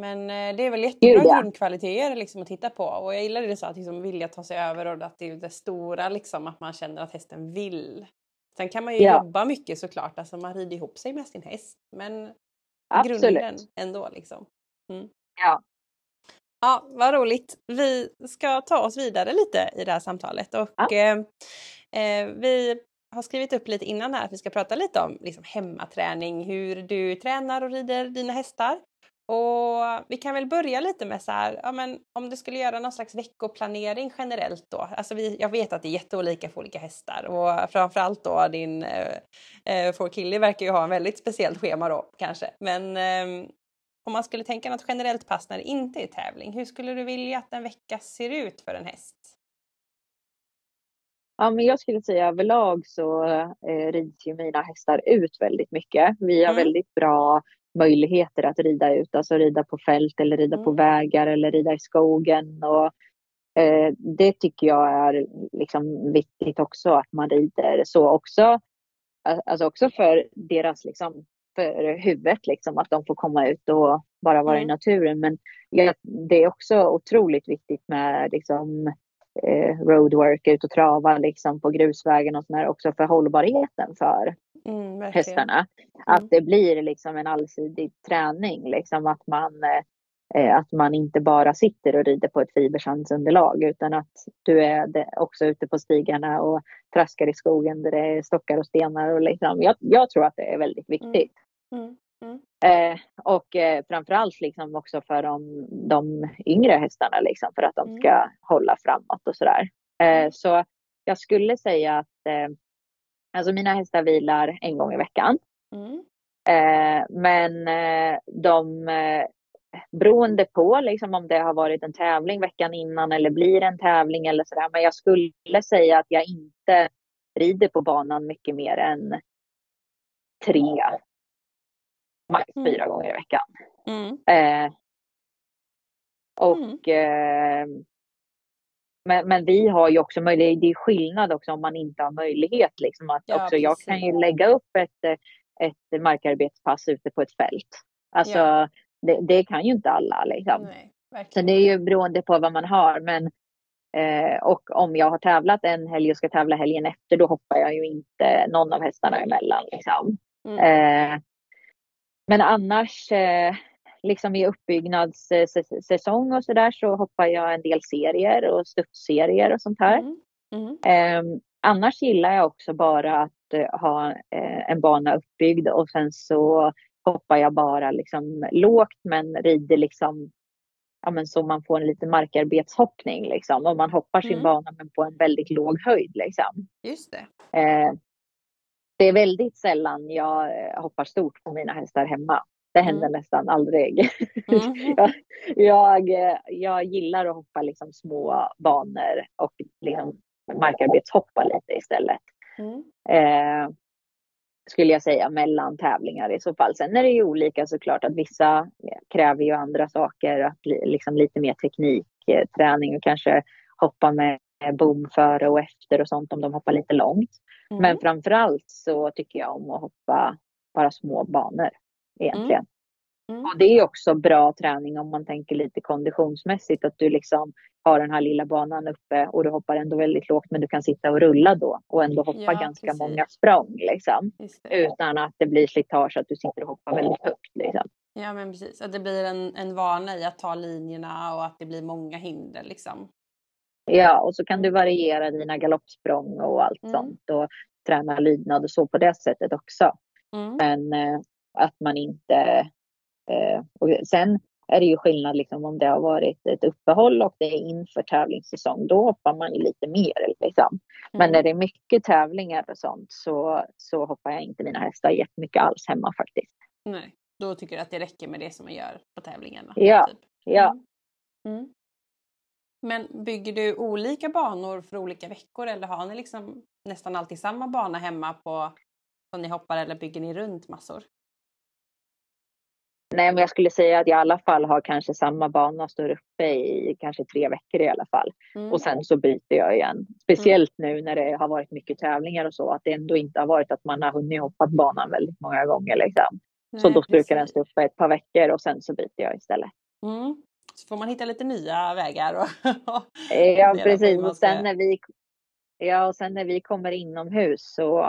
Men det är väl jättebra ja. grundkvaliteter liksom att titta på. Och jag gillar det så att liksom vilja ta sig över och att det är det stora liksom att man känner att hästen vill. Sen kan man ju ja. jobba mycket såklart. Alltså man rider ihop sig med sin häst. Men absolut. Grunden ändå liksom. Mm. Ja. Ja, vad roligt. Vi ska ta oss vidare lite i det här samtalet. Och ja. eh, vi har skrivit upp lite innan här att vi ska prata lite om liksom hemmaträning. Hur du tränar och rider dina hästar. Och vi kan väl börja lite med så här, ja men om du skulle göra någon slags veckoplanering generellt då. Alltså vi, jag vet att det är jätteolika för olika hästar och framförallt då din eh, For Killy verkar ju ha en väldigt speciellt schema då kanske. Men eh, om man skulle tänka något generellt pass när det inte är tävling, hur skulle du vilja att en vecka ser ut för en häst? Ja, men jag skulle säga överlag så eh, rids ju mina hästar ut väldigt mycket. Vi har mm. väldigt bra möjligheter att rida ut, alltså rida på fält eller rida mm. på vägar eller rida i skogen och eh, det tycker jag är liksom viktigt också att man rider så också, alltså också för deras liksom, för huvudet liksom, att de får komma ut och bara vara mm. i naturen, men jag, det är också otroligt viktigt med liksom eh, roadwork, ut och trava liksom på grusvägen och sådär också för hållbarheten för Mm, hästarna. Mm. Att det blir liksom en allsidig träning. Liksom att man, eh, att man inte bara sitter och rider på ett fibersandsunderlag utan att du är också ute på stigarna och traskar i skogen där det är stockar och stenar. Och liksom. jag, jag tror att det är väldigt viktigt. Mm. Mm. Mm. Eh, och eh, framförallt liksom också för de, de yngre hästarna liksom, för att de ska mm. hålla framåt och sådär. Eh, så jag skulle säga att eh, alltså mina hästar vilar en gång i veckan. Mm. Eh, men de, beroende på liksom, om det har varit en tävling veckan innan eller blir en tävling eller sådär. Men jag skulle säga att jag inte rider på banan mycket mer än tre, max fyra mm. gånger i veckan. Mm. Eh, och... Mm. Eh, Men, men vi har ju också möjlighet, det är skillnad också om man inte har möjlighet liksom att ja, också precis. Jag kan ju lägga upp ett, ett markarbetspass ute på ett fält. Alltså ja. det, det kan ju inte alla liksom. Nej, så det är ju beroende på vad man har, men eh, och om jag har tävlat en helg och ska tävla helgen efter, då hoppar jag ju inte någon av hästarna emellan liksom. Mm. Eh, men annars eh, liksom i uppbyggnadssäsong och sådär så hoppar jag en del serier och stuttserier och sånt här. Mm. Mm. Eh, annars gillar jag också bara att eh, ha eh, en bana uppbyggd och sen så hoppar jag bara liksom lågt men rider liksom ja, men så man får en liten markarbetshoppning liksom. Och man hoppar sin mm. bana men på en väldigt låg höjd liksom. Just det. Eh, det är väldigt sällan jag eh, hoppar stort på mina hästar hemma. Det händer mm. nästan aldrig. Mm. jag, jag, jag gillar att hoppa liksom små banor och liksom markarbetshoppa lite istället. Mm. Eh, skulle jag säga mellan tävlingar i så fall. Sen är det ju olika såklart att vissa kräver ju andra saker. Att liksom lite mer teknikträning och kanske hoppa med bom före och efter och sånt om de hoppar lite långt. Mm. Men framförallt så tycker jag om att hoppa bara små banor. Egentligen. Mm. Mm. Och det är också bra träning om man tänker lite konditionsmässigt att du liksom har den här lilla banan uppe och du hoppar ändå väldigt lågt men du kan sitta och rulla då och ändå hoppa ja, ganska precis. många språng liksom, utan att det blir slitage att du sitter och hoppar väldigt högt liksom. Ja men precis, att det blir en, en vana i att ta linjerna och att det blir många hinder liksom. Ja, och så kan du variera dina galoppsprång och allt mm. sånt och träna lydnad och så på det sättet också. Mm. Men att man inte... Eh, och sen är det ju skillnad liksom, om det har varit ett uppehåll och det är inför tävlingssäsong. Då hoppar man ju lite mer. Liksom. Men mm. när det är mycket tävlingar och sånt så, så hoppar jag inte mina hästar jättemycket alls hemma faktiskt. Nej, då tycker du att det räcker med det som man gör på tävlingarna? Ja. Typ. ja. Mm. Men bygger du olika banor för olika veckor? Eller har ni liksom nästan alltid samma bana hemma på som ni hoppar eller bygger ni runt massor? Nej, men jag skulle säga att jag i alla fall har kanske samma bana, står uppe i kanske tre veckor i alla fall. Mm. Och sen så byter jag igen. Speciellt mm. nu när det har varit mycket tävlingar och så. Att det ändå inte har varit att man har hunnit hoppat banan väldigt många gånger. Liksom. Nej, så då brukar den stå uppe ett par veckor och sen så byter jag istället. Mm. Så får man hitta lite nya vägar. Och ja, precis. Och sen, när vi, ja, och sen när vi kommer inomhus så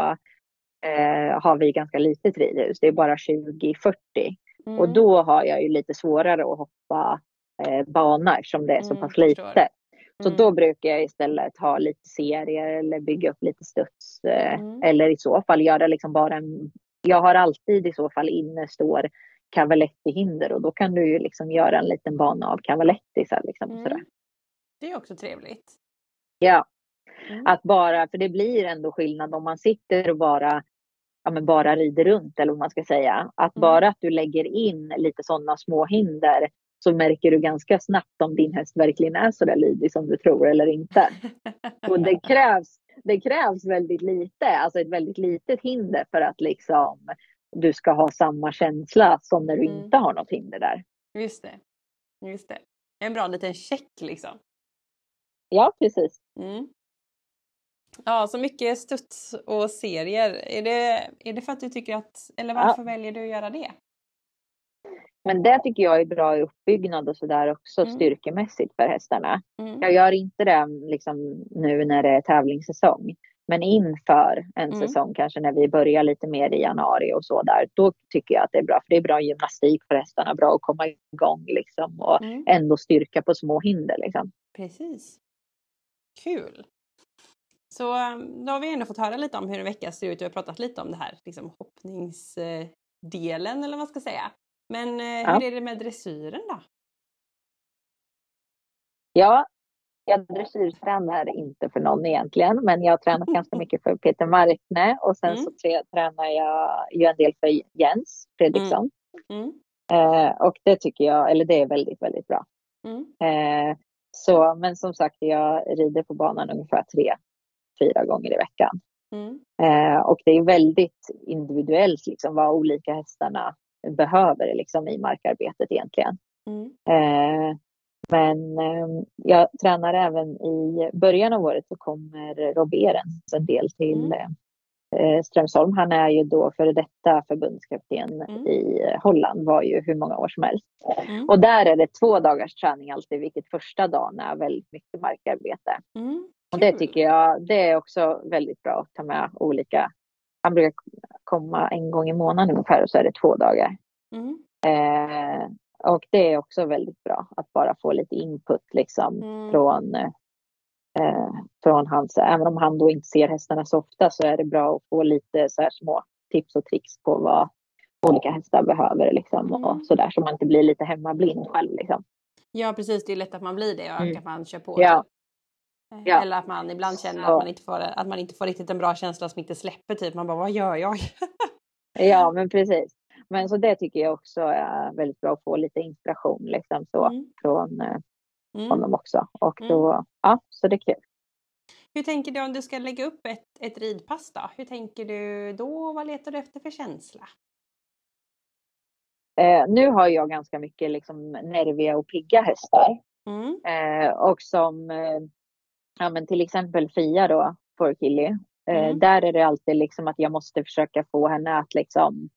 eh, har vi ganska litet ridhus. Det är bara tjugo fyrtio. Mm. Och då har jag ju lite svårare att hoppa eh, banor som det är så mm, pass litet. Mm. Så då brukar jag istället ha lite serier eller bygga upp lite studs. Eh, mm. Eller i så fall göra liksom bara en... Jag har alltid i så fall inne står Cavaletti-hinder. Och då kan du ju liksom göra en liten bana av Cavaletti. Så här, liksom, mm. sådär. Det är också trevligt. Ja. Mm. Att bara, för det blir ändå skillnad om man sitter och bara... Ja, men bara rider runt eller vad man ska säga. Att mm. bara att du lägger in lite sådana små hinder så märker du ganska snabbt om din häst verkligen är så där lydig som du tror eller inte. Och det krävs, det krävs väldigt lite, alltså ett väldigt litet hinder för att liksom du ska ha samma känsla som när du mm. inte har något hinder där. Just det. Just det. En bra liten check liksom. Ja, precis. Mm. Ja, så mycket studs och serier. Är det, är det för att du tycker att... Eller varför ja. väljer du att göra det? Men det tycker jag är bra i uppbyggnad och sådär också mm. styrkemässigt för hästarna. Mm. Jag gör inte det liksom nu när det är tävlingssäsong. Men inför en mm. säsong kanske när vi börjar lite mer i januari och sådär. Då tycker jag att det är bra. För det är bra gymnastik för hästarna. Bra att komma igång liksom. Och mm. ändå styrka på små hinder liksom. Precis. Kul. Så då har vi ändå fått höra lite om hur en vecka ser ut. Vi har pratat lite om det här liksom hoppningsdelen eller vad ska jag säga. Men ja. hur är det med dressyren då? Ja, jag dressyrtränar inte för någon egentligen. Men jag tränar ganska mycket för Peter Markne. Och sen mm. så tränar jag ju en del för Jens Fredriksson. Mm. Mm. Eh, och det tycker jag, eller det är väldigt, väldigt bra. Mm. Eh, så, men som sagt, jag rider på banan ungefär tre. fyra gånger i veckan. Mm. Eh, och det är väldigt individuellt liksom, vad olika hästarna behöver liksom, i markarbetet egentligen. Mm. Eh, men eh, jag tränar även i början av året så kommer Robéren en del till mm. eh, Strömsholm. Han är ju då före detta förbundskapten mm. i Holland, var ju hur många år som helst. Mm. Och där är det två dagars träning alltid, vilket första dagen är väldigt mycket markarbete. Mm. Och det tycker jag, det är också väldigt bra att ta med olika. Han brukar komma en gång i månaden ungefär och så är det två dagar. Mm. Eh, och det är också väldigt bra att bara få lite input liksom mm. från, eh, från hans. Även om han då inte ser hästarna så ofta så är det bra att få lite så här små tips och tricks på vad olika hästar behöver liksom mm. och sådär. Så man inte blir lite hemmablind själv liksom. Ja precis, det är lätt att man blir det och mm. att man kör på. Ja. Ja. Eller att man ibland känner att man, inte får, att man inte får riktigt en bra känsla som inte släpper. Typ. Man bara, vad gör jag? Ja, men precis. Men så det tycker jag också är väldigt bra att få lite inspiration liksom, så, mm. från mm. honom också. Och då, mm. ja, så det är kul. Hur tänker du om du ska lägga upp ett, ett ridpass då? Hur tänker du då? Vad letar du efter för känsla? Eh, nu har jag ganska mycket liksom, nerviga och pigga hästar. Mm. Eh, och som... Eh, Ja, men till exempel Fia då, For Killy. Mm. Eh, där är det alltid liksom att jag måste försöka få henne att liksom...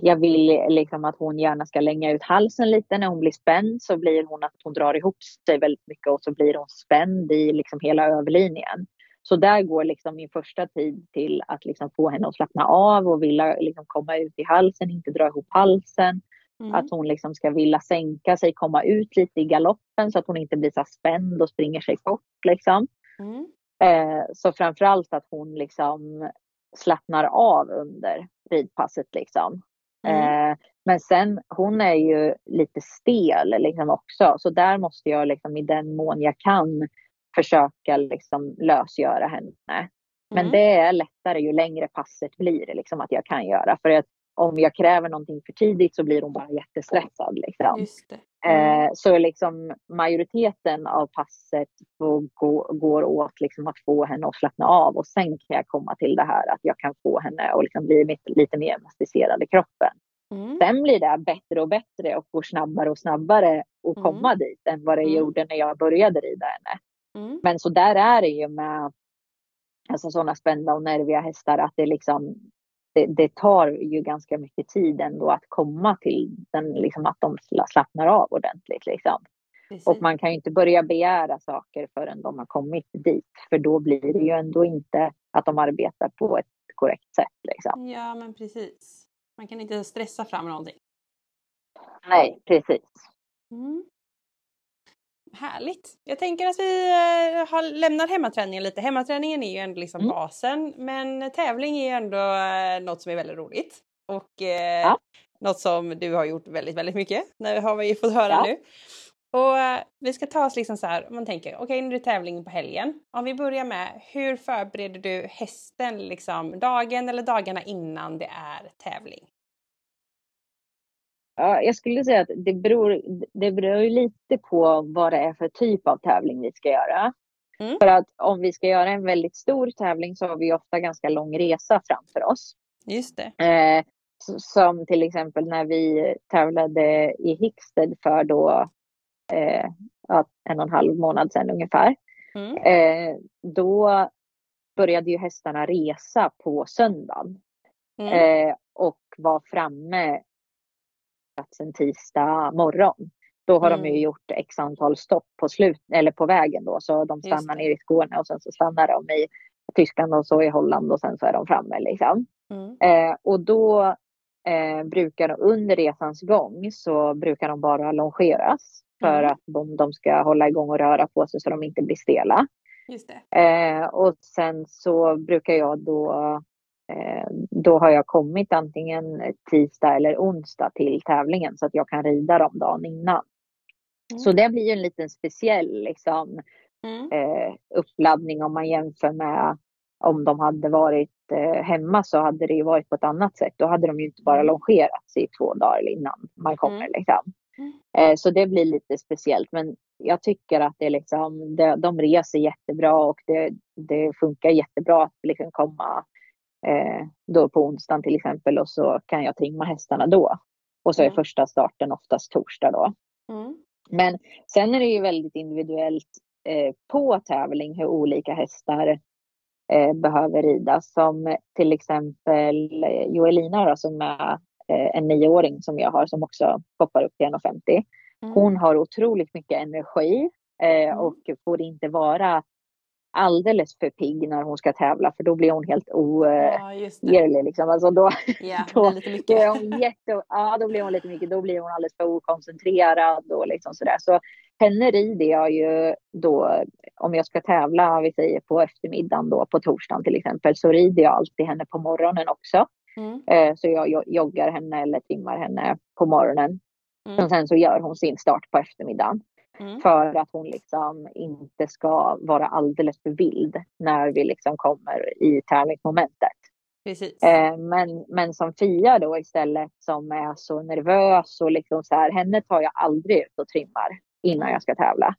Jag vill liksom att hon gärna ska länga ut halsen lite. När hon blir spänd så blir hon att hon drar ihop sig väldigt mycket. Och så blir hon spänd i liksom hela överlinjen. Så där går liksom min första tid till att liksom få henne att slappna av. Och vilja liksom komma ut i halsen, inte dra ihop halsen. Mm. Att hon liksom ska vilja sänka sig, komma ut lite i galoppen så att hon inte blir så spänd och springer sig bort. Liksom. Mm. Eh, så framförallt att hon liksom slappnar av under ridpasset. Liksom. Mm. Eh, men sen, hon är ju lite stel liksom, också. Så där måste jag liksom, i den mån jag kan försöka liksom, lösgöra henne. Men mm. det är lättare ju längre passet blir liksom, att jag kan göra. För att om jag kräver någonting för tidigt så blir hon bara jättestressad. Liksom. Just det. Mm. Eh, så liksom majoriteten av passet går, går åt liksom att få henne att slappna av. Och sen kan jag komma till det här att jag kan få henne att liksom bli lite mer elastiserad i kroppen. Mm. Sen blir det bättre och bättre och går snabbare och snabbare att mm. komma dit än vad det mm. gjorde när jag började rida henne. Mm. Men så där är det ju med alltså sådana spända och nerviga hästar att det liksom det, det tar ju ganska mycket tid ändå att komma till den, liksom att de slappnar av ordentligt liksom. Precis. Och man kan ju inte börja begära saker förrän de har kommit dit, för då blir det ju ändå inte att de arbetar på ett korrekt sätt liksom. Ja, men precis. Man kan inte stressa fram någonting. Nej, precis. Mm. Härligt. Jag tänker att vi har, lämnar hemmaträningen lite. Hemmaträningen är ju ändå liksom mm. basen. Men tävling är ju ändå något som är väldigt roligt. Och ja. eh, något som du har gjort väldigt, väldigt mycket. Det har vi fått höra ja. nu. Och eh, vi ska ta oss liksom så här. Man tänker, okej okay, nu är det tävlingen på helgen. Om vi börjar med, hur förbereder du hästen liksom dagen eller dagarna innan det är tävling? Ja, jag skulle säga att det beror, det beror ju lite på vad det är för typ av tävling vi ska göra. Mm. För att om vi ska göra en väldigt stor tävling så har vi ofta ganska lång resa framför oss. Just det. Eh, som till exempel när vi tävlade i Hickstead för då eh, en och en halv månad sedan ungefär. Mm. Eh, då började ju hästarna resa på söndagen. Mm. Eh, och var framme sen tisdag morgon. Då har mm. de ju gjort x antal stopp på slut eller på vägen då, så de stannar ner i Skåne och sen så stannar de i Tyskland och så i Holland och sen så är de framme liksom. Mm. Eh, och då eh, brukar de under resans gång så brukar de bara longeras för mm. att de, de ska hålla igång och röra på sig så de inte blir stela. Just det. Eh, och sen så brukar jag då Då har jag kommit antingen tisdag eller onsdag till tävlingen så att jag kan rida dem dagen innan. Mm. Så det blir ju en liten speciell liksom, mm. eh, uppladdning om man jämför med om de hade varit eh, hemma, så hade det ju varit på ett annat sätt. Då hade de ju inte bara longerats i två dagar innan man kommer. Mm. Liksom. Eh, så det blir lite speciellt, men jag tycker att det liksom, de, de reser jättebra och det, det funkar jättebra att liksom komma Eh, då på onsdagen till exempel, och så kan jag trimma hästarna då, och så är mm. första starten oftast torsdag då. Mm. Men sen är det ju väldigt individuellt eh, på tävling hur olika hästar eh, behöver ridas, som till exempel Joelina då, som är eh, en nioåring som jag har, som också hoppar upp till en femtio. Mm. Hon har otroligt mycket energi eh, och får inte vara alldeles för pigg när hon ska tävla, för då blir hon helt o ja, gerlig, liksom. Alltså då, yeah, då, då är hon jätte, ja, då blir hon lite mycket, då blir hon alldeles för okoncentrerad och liksom sådär. Så henne rider jag ju då, om jag ska tävla, vi säger på eftermiddagen då, på torsdagen till exempel, så rider jag alltid henne på morgonen också. Mm. Eh, så jag joggar henne eller trimmar henne på morgonen. Mm. Och sen så gör hon sin start på eftermiddagen. Mm. För att hon liksom inte ska vara alldeles för vild när vi liksom kommer i tävlingsmomentet. Precis. Eh, men, men som Fia då istället, som är så nervös och liksom så här, henne tar jag aldrig ut och trimmar innan jag ska tävla.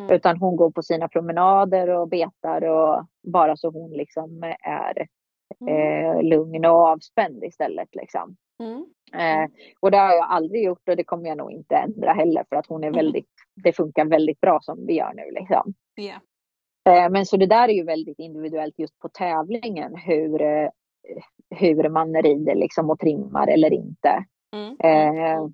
Mm. Utan hon går på sina promenader och betar, och bara så hon liksom är eh, lugn och avspänd istället liksom. Mm. Eh, och det har jag aldrig gjort, och det kommer jag nog inte ändra heller, för att hon är väldigt, det funkar väldigt bra som vi gör nu liksom. Yeah. Eh, men så det där är ju väldigt individuellt just på tävlingen, hur, eh, hur man rider liksom och trimmar eller inte. Mm. Eh,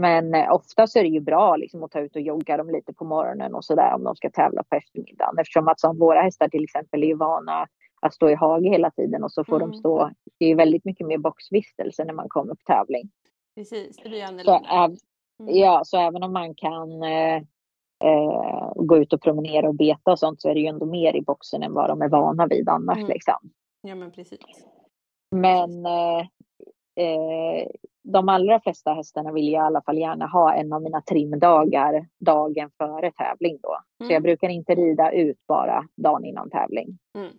men eh, ofta så är det ju bra liksom att ta ut och jogga dem lite på morgonen och sådär, om de ska tävla på eftermiddagen, eftersom att som våra hästar till exempel är ju vana att stå i hage hela tiden, och så får mm. de stå. Det är ju väldigt mycket mer boxvistelse när man kommer på tävling. Precis, det blir annorlunda. Så, äv, mm. Ja, så även om man kan eh, eh, gå ut och promenera och beta och sånt, så är det ju ändå mer i boxen än vad de är vana vid annars. Mm. Liksom. Ja, men precis. Men eh, eh, de allra flesta hästarna vill jag i alla fall gärna ha en av mina trimdagar dagen före tävling då. Mm. Så jag brukar inte rida ut bara dagen innan tävling. Mm.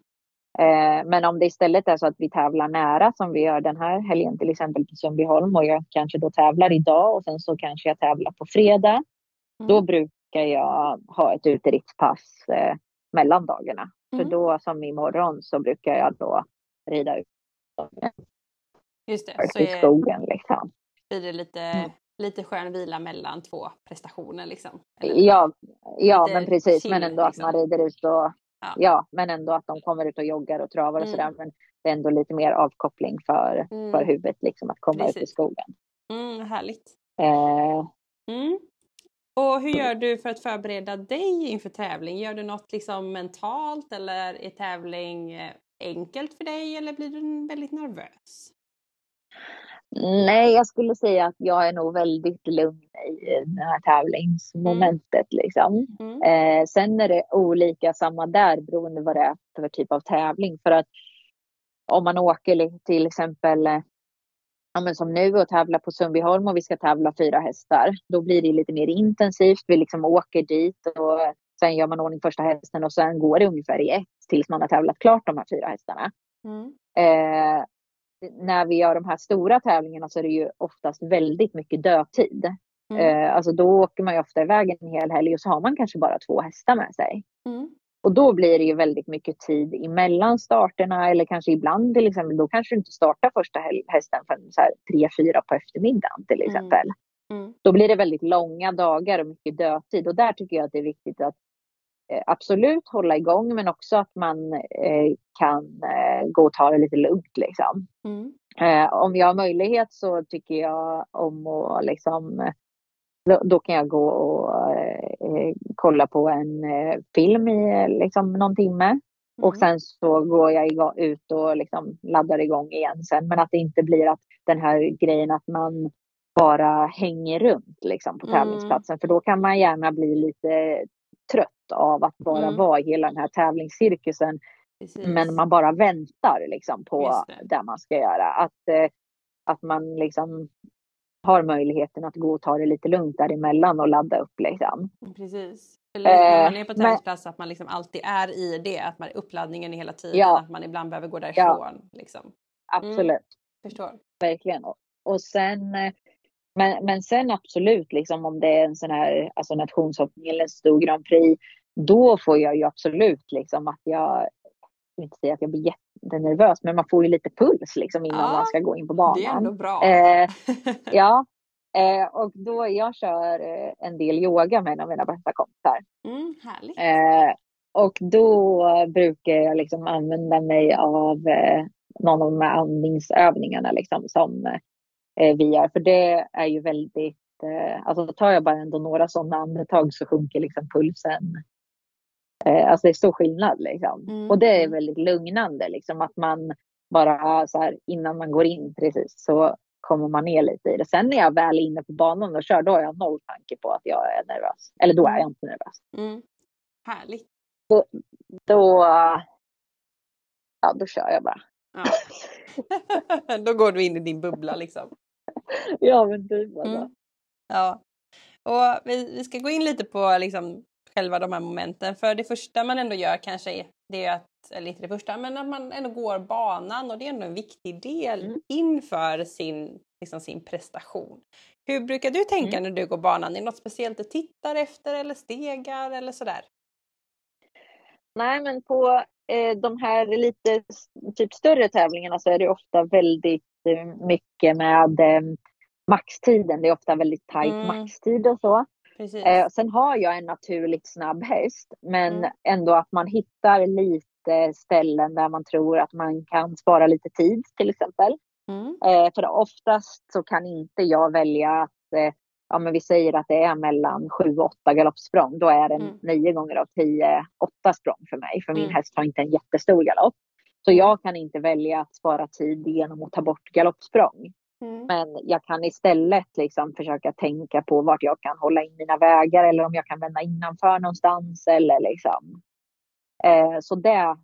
Men om det istället är så att vi tävlar nära, som vi gör den här helgen till exempel på Sundbyholm, och jag kanske då tävlar idag och sen så kanske jag tävlar på fredag, mm. då brukar jag ha ett uteridspass eh, mellan dagarna. Mm. För då, som imorgon, så brukar jag då rida ut. Just det. Så i skogen är... liksom. blir det lite, mm. lite skön vila mellan två prestationer liksom. Eller, ja, ja men precis. Chill, men ändå liksom. Att man rider ut och ja. ja, men ändå att de kommer ut och joggar och travar och mm. sådär. Men det är ändå lite mer avkoppling för, mm. för huvudet liksom, att komma precis. Ut i skogen. Mm, härligt. Eh. Mm. Och hur gör du för att förbereda dig inför tävling? Gör du något liksom mentalt eller är tävling enkelt för dig eller blir du väldigt nervös? Nej, jag skulle säga att jag är nog väldigt lugn i det här tävlingsmomentet. Mm. Liksom. Mm. Eh, sen är det olika samma där beroende vad det är för typ av tävling. För att om man åker till exempel ja, men som nu och tävlar på Sundbyholm och vi ska tävla fyra hästar. Då blir det lite mer intensivt. Vi liksom åker dit och sen gör man ordning första hästen och sen går det ungefär i ett tills man har tävlat klart de här fyra hästarna. Mm. Eh, När vi gör de här stora tävlingarna så är det ju oftast väldigt mycket dödtid. Mm. Eh, alltså då åker man ju ofta iväg en hel helg och så har man kanske bara två hästar med sig. Mm. Och då blir det ju väldigt mycket tid emellan starterna eller kanske ibland till exempel. Då kanske du inte startar första hästen förrän så här tre, fyra på eftermiddagen till exempel. Mm. Mm. Då blir det väldigt långa dagar och mycket dödtid. Och där tycker jag att det är viktigt att eh, absolut hålla igång men också att man eh, kan eh, gå och ta det lite lugnt liksom. Mm. Eh, om jag har möjlighet så tycker jag om att liksom... Då, då kan jag gå och eh, kolla på en eh, film i liksom, någon timme. Mm. Och sen så går jag igång, ut och liksom, laddar igång igen sen. Men att det inte blir att den här grejen att man bara hänger runt liksom, på mm. tävlingsplatsen. För då kan man gärna bli lite trött av att bara mm. vara i hela den här tävlingscirkusen. Precis. Men man bara väntar liksom, på det. Det man ska göra. Att, eh, att man liksom... har möjligheten att gå och ta det lite lugnt däremellan och ladda upp liksom. Precis. Eller när man är på tävlingsplats att man liksom alltid är i det. Att man, uppladdningen är hela tiden. Ja. Att man ibland behöver gå därifrån. Ja. Liksom. Absolut. Mm. Förstår. Verkligen. Och sen, men, men sen absolut liksom om det är en sån här alltså nationshoppning eller en stor Grand Prix. Då får jag ju absolut liksom att jag... inte säga att jag blir jättenervös men man får ju lite puls liksom innan ja, man ska gå in på banan. Det är ändå bra. Eh, ja, eh, och då jag kör eh, en del yoga med en av mina bästa kompisar. Mm, härligt. Eh, och då brukar jag liksom använda mig av eh, någon av de här andningsövningarna liksom som eh, vi gör. För det är ju väldigt, eh, alltså då tar jag bara ändå några sådana andetag så sjunker liksom pulsen. Alltså det är stor skillnad liksom. Mm. Och det är väldigt lugnande liksom att man bara så här innan man går in precis så kommer man ner lite i det. Sen när jag väl är inne på banan och kör då har jag noll tanke på att jag är nervös. Eller då är jag inte nervös. Mm. Härligt. Då, då, ja, då kör jag bara. Ja. Då går du in i din bubbla liksom. Ja men typ alltså. Mm. Ja. Och vi, vi ska gå in lite på liksom själva de här momenten. För det första man ändå gör kanske är det att, eller inte det första, men att man ändå går banan och det är ändå en viktig del mm. inför sin, liksom sin prestation. Hur brukar du tänka mm. när du går banan? Är det något speciellt du tittar efter eller stegar eller sådär? Nej men på eh, de här lite typ större tävlingarna så är det ofta väldigt eh, mycket med eh, maxtiden. Det är ofta väldigt tajt mm. maxtid och så. Eh, sen har jag en naturligt snabb häst men mm. ändå att man hittar lite ställen där man tror att man kan spara lite tid till exempel. Mm. Eh, för oftast så kan inte jag välja att eh, ja, men vi säger att det är mellan sju och åtta galoppsprång. Då är det mm. nio gånger av tio åtta språng för mig för min mm. häst har inte en jättestor galopp. Så jag kan inte välja att spara tid genom att ta bort galoppsprång. Mm. Men jag kan istället liksom försöka tänka på vart jag kan hålla in mina vägar eller om jag kan vända innanför någonstans eller liksom. Eh, så det är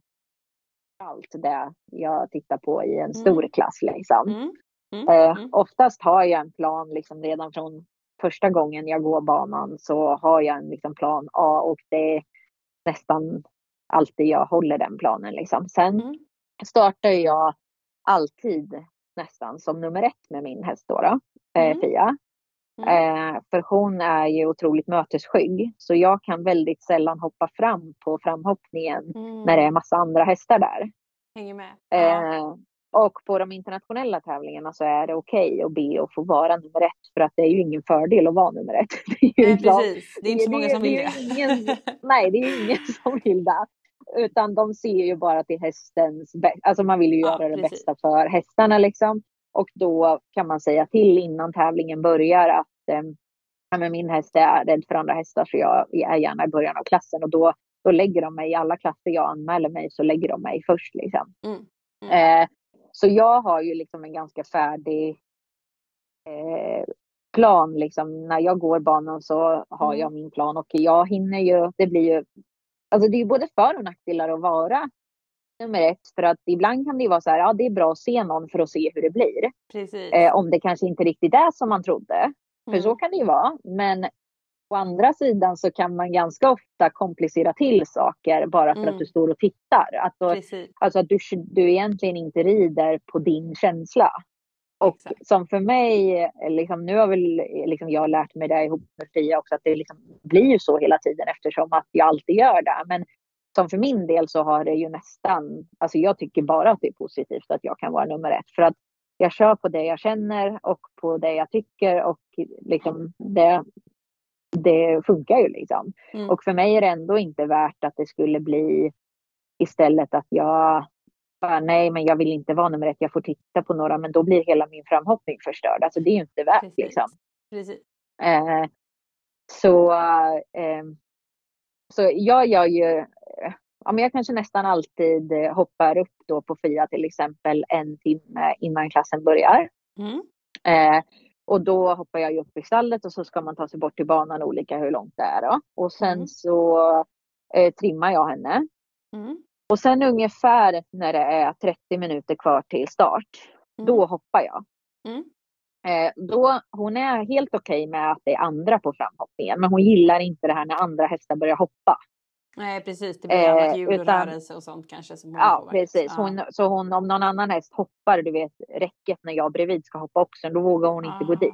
allt det jag tittar på i en stor mm. klass liksom. Mm. Mm. Eh, mm. Oftast har jag en plan liksom redan från första gången jag går banan så har jag en liksom plan A och det är nästan alltid jag håller den planen liksom. Sen mm. startar jag alltid nästan som nummer ett med min häst då, då mm. eh, Fia. Mm. Eh, för hon är ju otroligt mötesskygg. Så jag kan väldigt sällan hoppa fram på framhoppningen mm. när det är massa andra hästar där. Hänger med. Eh, Och på de internationella tävlingarna så är det okej okay att be och få vara nummer ett. För att det är ju ingen fördel att vara nummer ett. Det är ju nej, precis. Det är inte så många som vill det. det. Ingen, nej, det är ingen som vill det. Utan de ser ju bara till hästens bästa. Alltså man vill ju göra ja, det bästa för hästarna liksom. Och då kan man säga till innan tävlingen börjar att eh, ja, men min häst är rädd för andra hästar så jag är gärna i början av klassen. Och då, då lägger de mig i alla klasser jag anmäler mig så lägger de mig först liksom. Mm. Mm. Eh, Så jag har ju liksom en ganska färdig eh, plan. Liksom. När jag går banan så har jag min plan. Och jag hinner ju, det blir ju, alltså det är ju både för- och nackdelar att vara nummer ett. För att ibland kan det ju vara så här, ja det är bra att se någon för att se hur det blir. Precis. Eh, om det kanske inte riktigt är som man trodde. För mm. så kan det ju vara. Men å andra sidan så kan man ganska ofta komplicera till saker bara för mm. att du står och tittar. Att då, alltså att du, du egentligen inte rider på din känsla. Och exakt. Som för mig, liksom, nu har väl, liksom, jag har lärt mig det ihop med Fia också. Att det liksom blir ju så hela tiden eftersom att jag alltid gör det. Men som för min del så har det ju nästan, alltså jag tycker bara att det är positivt att jag kan vara nummer ett. För att jag kör på det jag känner och på det jag tycker och liksom det... Det funkar ju liksom. Mm. Och för mig är det ändå inte värt att det skulle bli istället att jag bara, nej men jag vill inte vara nummer ett. Jag får titta på några men då blir hela min framhoppning förstörd. Alltså det är ju inte värt precis. Liksom. Precis. Eh, så, eh, så jag gör ju, ja men jag kanske nästan alltid hoppar upp då på Fia till exempel en timme innan klassen börjar. Mm. Eh, Och då hoppar jag ju upp i stallet och så ska man ta sig bort till banan olika hur långt det är. Då. Och sen mm. så eh, trimmar jag henne. Mm. Och sen ungefär när det är trettio minuter kvar till start. Mm. Då hoppar jag. Mm. Eh, då, hon är helt okej med att det är andra på framhoppningen. Men hon gillar inte det här när andra hästar börjar hoppa. Nej precis, det blir annat ljud och rörelse och sånt kanske som hon ja, påverkar. Precis. Hon, ja. Så hon, om någon annan häst hoppar, du vet, räcket när jag bredvid ska hoppa också, då vågar hon inte ah. gå dit.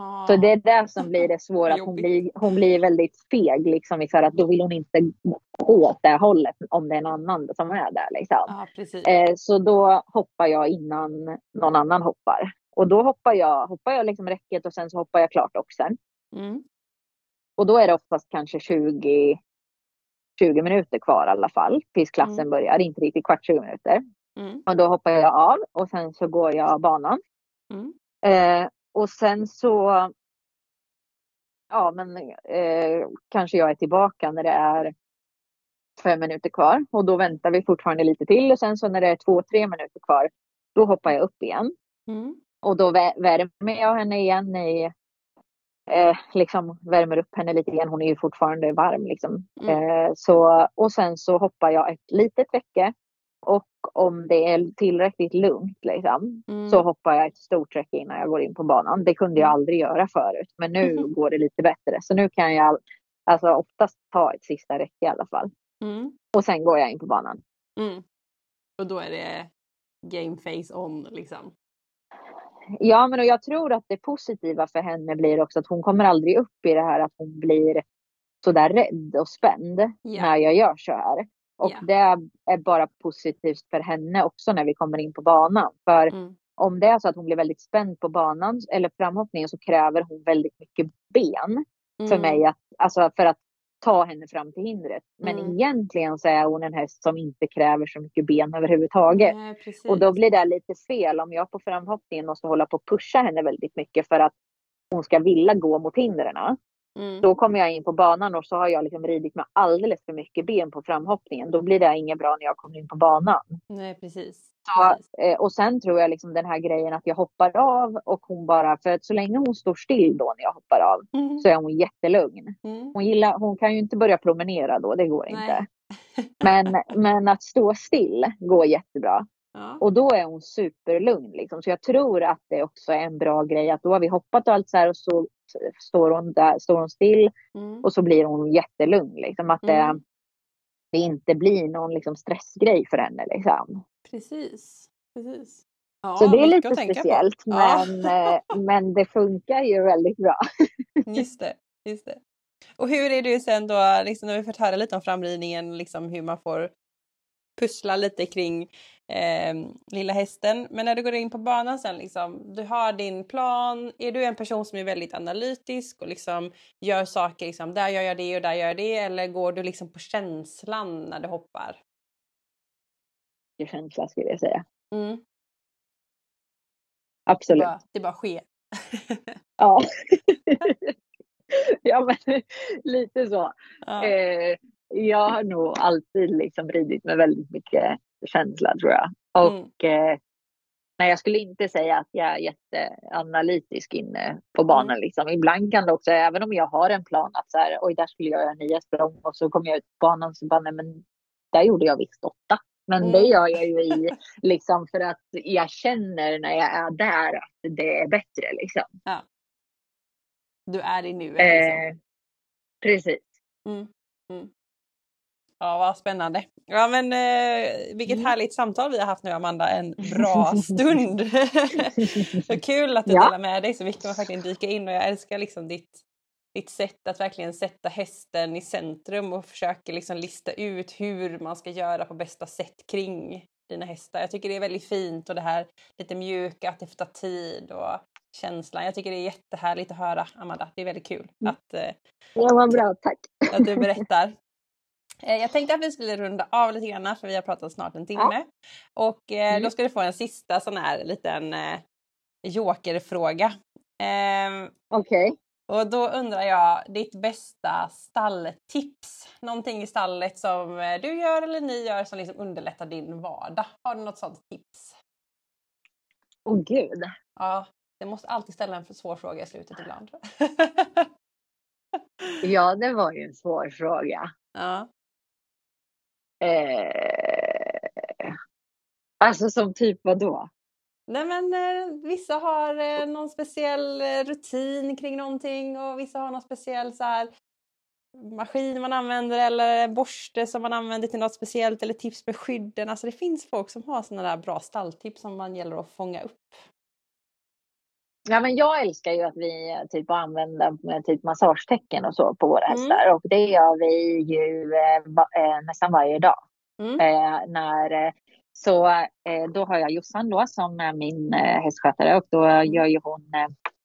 Ah. Så det är där som blir det svåra, att hon blir, hon blir väldigt feg, liksom, så att då vill hon inte gå åt det hållet om det är en annan som är där. Liksom. Ah, precis. Eh, så då hoppar jag innan någon annan hoppar. Och då hoppar jag, hoppar jag liksom räcket och sen så hoppar jag klart också. Mm. Och då är det oftast kanske tjugo minuter kvar i alla fall. Tills klassen mm. börjar. Inte riktigt kvart tjugo minuter. Mm. Och då hoppar jag av. Och sen så går jag banan. Mm. Eh, och sen så. Ja men. Eh, kanske jag är tillbaka när det är. Fem minuter kvar. Och då väntar vi fortfarande lite till. Och sen så när det är två, tre minuter kvar. Då hoppar jag upp igen. Mm. Och då vä- värmer jag henne igen i. Eh, liksom värmer upp henne lite igen. Hon är ju fortfarande varm liksom. Mm. Eh, så, och sen så hoppar jag ett litet räcke. Och om det är tillräckligt lugnt liksom, mm. så hoppar jag ett stort räcke innan jag går in på banan. Det kunde jag aldrig göra förut. Men nu mm. går det lite bättre. Så nu kan jag alltså oftast ta ett sista räcke i alla fall. Mm. Och sen går jag in på banan. Mm. Och då är det game face on liksom. Ja, men och jag tror att det positiva för henne blir också att hon kommer aldrig upp i det här att hon blir så där rädd och spänd yeah. när jag gör så här. Och yeah. det är bara positivt för henne också när vi kommer in på banan. För mm. om det är så att hon blir väldigt spänd på banan eller framhoppningen så kräver hon väldigt mycket ben mm. för mig att, alltså för att ta henne fram till hindret. Men mm. egentligen så är hon en häst som inte kräver så mycket ben överhuvudtaget. Nej, och då blir det lite fel om jag på framhoppningen måste hålla på att pusha henne väldigt mycket för att hon ska vilja gå mot hindren. Mm. Då kommer jag in på banan och så har jag liksom ridit med alldeles för mycket ben på framhoppningen. Då blir det inget bra när jag kommer in på banan. Nej, precis. Så, och sen tror jag liksom den här grejen att jag hoppar av och hon bara, för att så länge hon står still då när jag hoppar av mm. så är hon jättelugn. Mm. Hon gillar, hon kan ju inte börja promenera då, det går inte. men, men att stå still går jättebra. Ja. Och då är hon superlugn liksom. Så jag tror att det också är en bra grej att då har vi hoppat och allt så här och så står hon, där, står hon still mm. och så blir hon jättelugn liksom. Att mm. det, det inte blir någon liksom, stressgrej för henne liksom. Precis, precis. Ja, så det är lite speciellt men, ja. men det funkar ju väldigt bra. Just det, just det. Och hur är det sen då, liksom, när vi får höra lite om framridningen, liksom, hur man får pussla lite kring eh, lilla hästen. Men när du går in på banan sen, liksom, du har din plan. Är du en person som är väldigt analytisk och liksom gör saker, liksom, där gör jag det och där gör jag det? Eller går du liksom på känslan när du hoppar? Känsla skulle jag säga. Mm. Absolut. Det bara, det bara sker. Ja. Ja, men lite så. Ja. Eh, jag har nog alltid liksom ridit med väldigt mycket känsla, tror jag. Och mm. eh, nej, jag skulle inte säga att jag är jätteanalytisk inne på banan. Mm. Liksom. Ibland kan det också, även om jag har en plan att så här, oj, där skulle jag göra nya språng, och så kommer jag ut på banan och så bara, nej, men där gjorde jag visst åtta. Men mm. det gör jag ju i, liksom, för att jag känner när jag är där att det är bättre, liksom. Ja. Du är i nuet, liksom. Eh, precis. Mm. Mm. Ja, vad spännande. Ja, men eh, vilket mm. härligt samtal vi har haft nu, Amanda. En bra stund. Så kul att du ja. delar med dig så mycket man faktiskt dyker in. Och jag älskar liksom ditt, ditt sätt att verkligen sätta hästen i centrum och försöka liksom lista ut hur man ska göra på bästa sätt kring dina hästar. Jag tycker det är väldigt fint, och det här lite mjuka, att det tar tid och känslan. Jag tycker det är jättehärligt att höra, Amanda. Det är väldigt kul att, mm. ja, vad bra, tack. att du berättar. Jag tänkte att vi skulle runda av lite grann, för vi har pratat snart en timme. Ja. Och mm. då ska du få en sista sån här liten jokerfråga. Okej. Okay. Och då undrar jag, ditt bästa stalltips? Någonting i stallet som du gör eller ni gör som liksom underlättar din vardag. Har du något sånt tips? Åh oh, gud. Ja, det måste alltid ställa en svår fråga i slutet ibland. Ja, det var ju en svår fråga. Ja. Eh, alltså som typ vadå? Nej, men eh, vissa har eh, någon speciell eh, rutin kring någonting, och vissa har någon speciell så här, maskin man använder eller borste som man använder till något speciellt, eller tips med skydden. Alltså det finns folk som har sådana där bra stalltips som man gäller att fånga upp. Ja, men jag älskar ju att vi typ använder typ massagetecken och så på våra mm. hästar, och det gör vi ju eh, nästan varje dag. Mm. Eh, när... Så eh, då har jag Jossan då, som är min eh, hästskötare, och då gör ju hon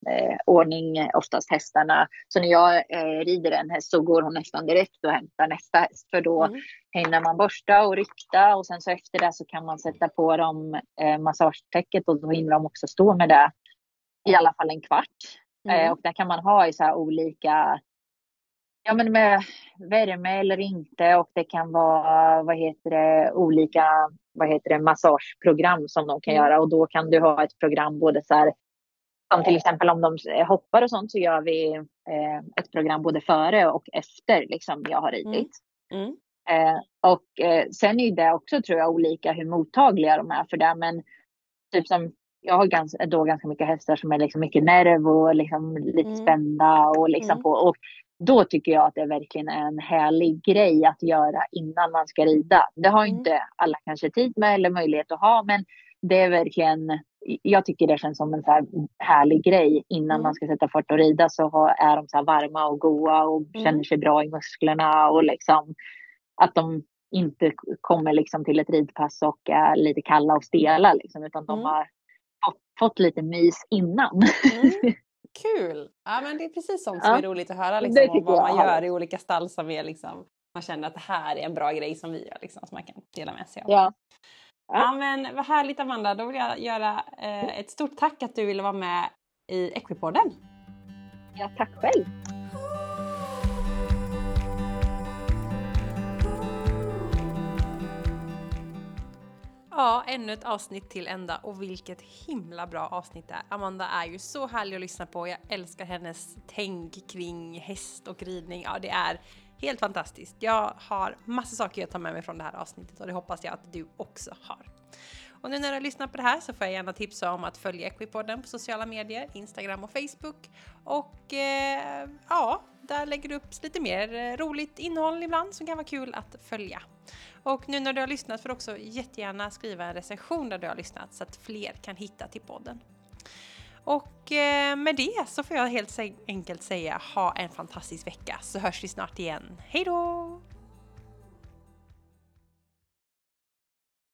eh, ordning oftast hästarna. Så när jag eh, rider en häst så går hon nästan direkt och hämtar nästa häst. För då mm. hinner man borsta och rykta, och sen så efter det så kan man sätta på dem eh, massagetäcket, och då hinner de också stå med det i alla fall en kvart. Mm. Eh, och där kan man ha i så här olika... Ja, men med värme eller inte, och det kan vara, vad heter det, olika, vad heter det, massageprogram som de kan mm. göra. Och då kan du ha ett program både så här, som till exempel om de hoppar och sånt, så gör vi eh, ett program både före och efter, liksom, jag har ridit. Mm. Mm. Eh, och eh, sen är det också, tror jag, olika hur mottagliga de är för det, men typ som... Jag har ganska, då ganska mycket hästar som är liksom mycket nerv och liksom lite mm. spända och liksom mm. på. Och då tycker jag att det är verkligen en härlig grej att göra innan man ska rida. Det har mm. inte alla kanske tid med eller möjlighet att ha, men det är verkligen, jag tycker det känns som en så här härlig grej innan mm. man ska sätta fart och rida, så är de så här varma och goa och mm. känner sig bra i musklerna, och liksom att de inte kommer liksom till ett ridpass och är lite kalla och stela liksom, utan de mm. har fått lite mys innan. Mm. Kul! Ja, men det är precis sånt som ja. är roligt att höra. Liksom, om vad man gör i olika stall som är liksom, man känner att det här är en bra grej som vi gör, liksom, som man kan dela med sig av. Ja. Ja. Ja, men vad härligt, Amanda. Då vill jag göra eh, ett stort tack att du ville vara med i Equipodden. Ja, tack själv. Ja, ännu ett avsnitt till ända, och vilket himla bra avsnitt det är. Amanda är ju så härlig att lyssna på. Jag älskar hennes tänk kring häst och ridning. Ja, det är helt fantastiskt. Jag har massa saker jag tar med mig från det här avsnittet, och det hoppas jag att du också har. Och nu när du har lyssnat på det här så får jag gärna tipsa om att följa Equipodden på sociala medier, Instagram och Facebook. Och eh, ja, där lägger du upp lite mer roligt innehåll ibland som kan vara kul att följa. Och nu när du har lyssnat får du också jättegärna skriva en recension där du har lyssnat, så att fler kan hitta till podden. Och eh, med det så får jag helt enkelt säga ha en fantastisk vecka, så hörs vi snart igen. Hej då!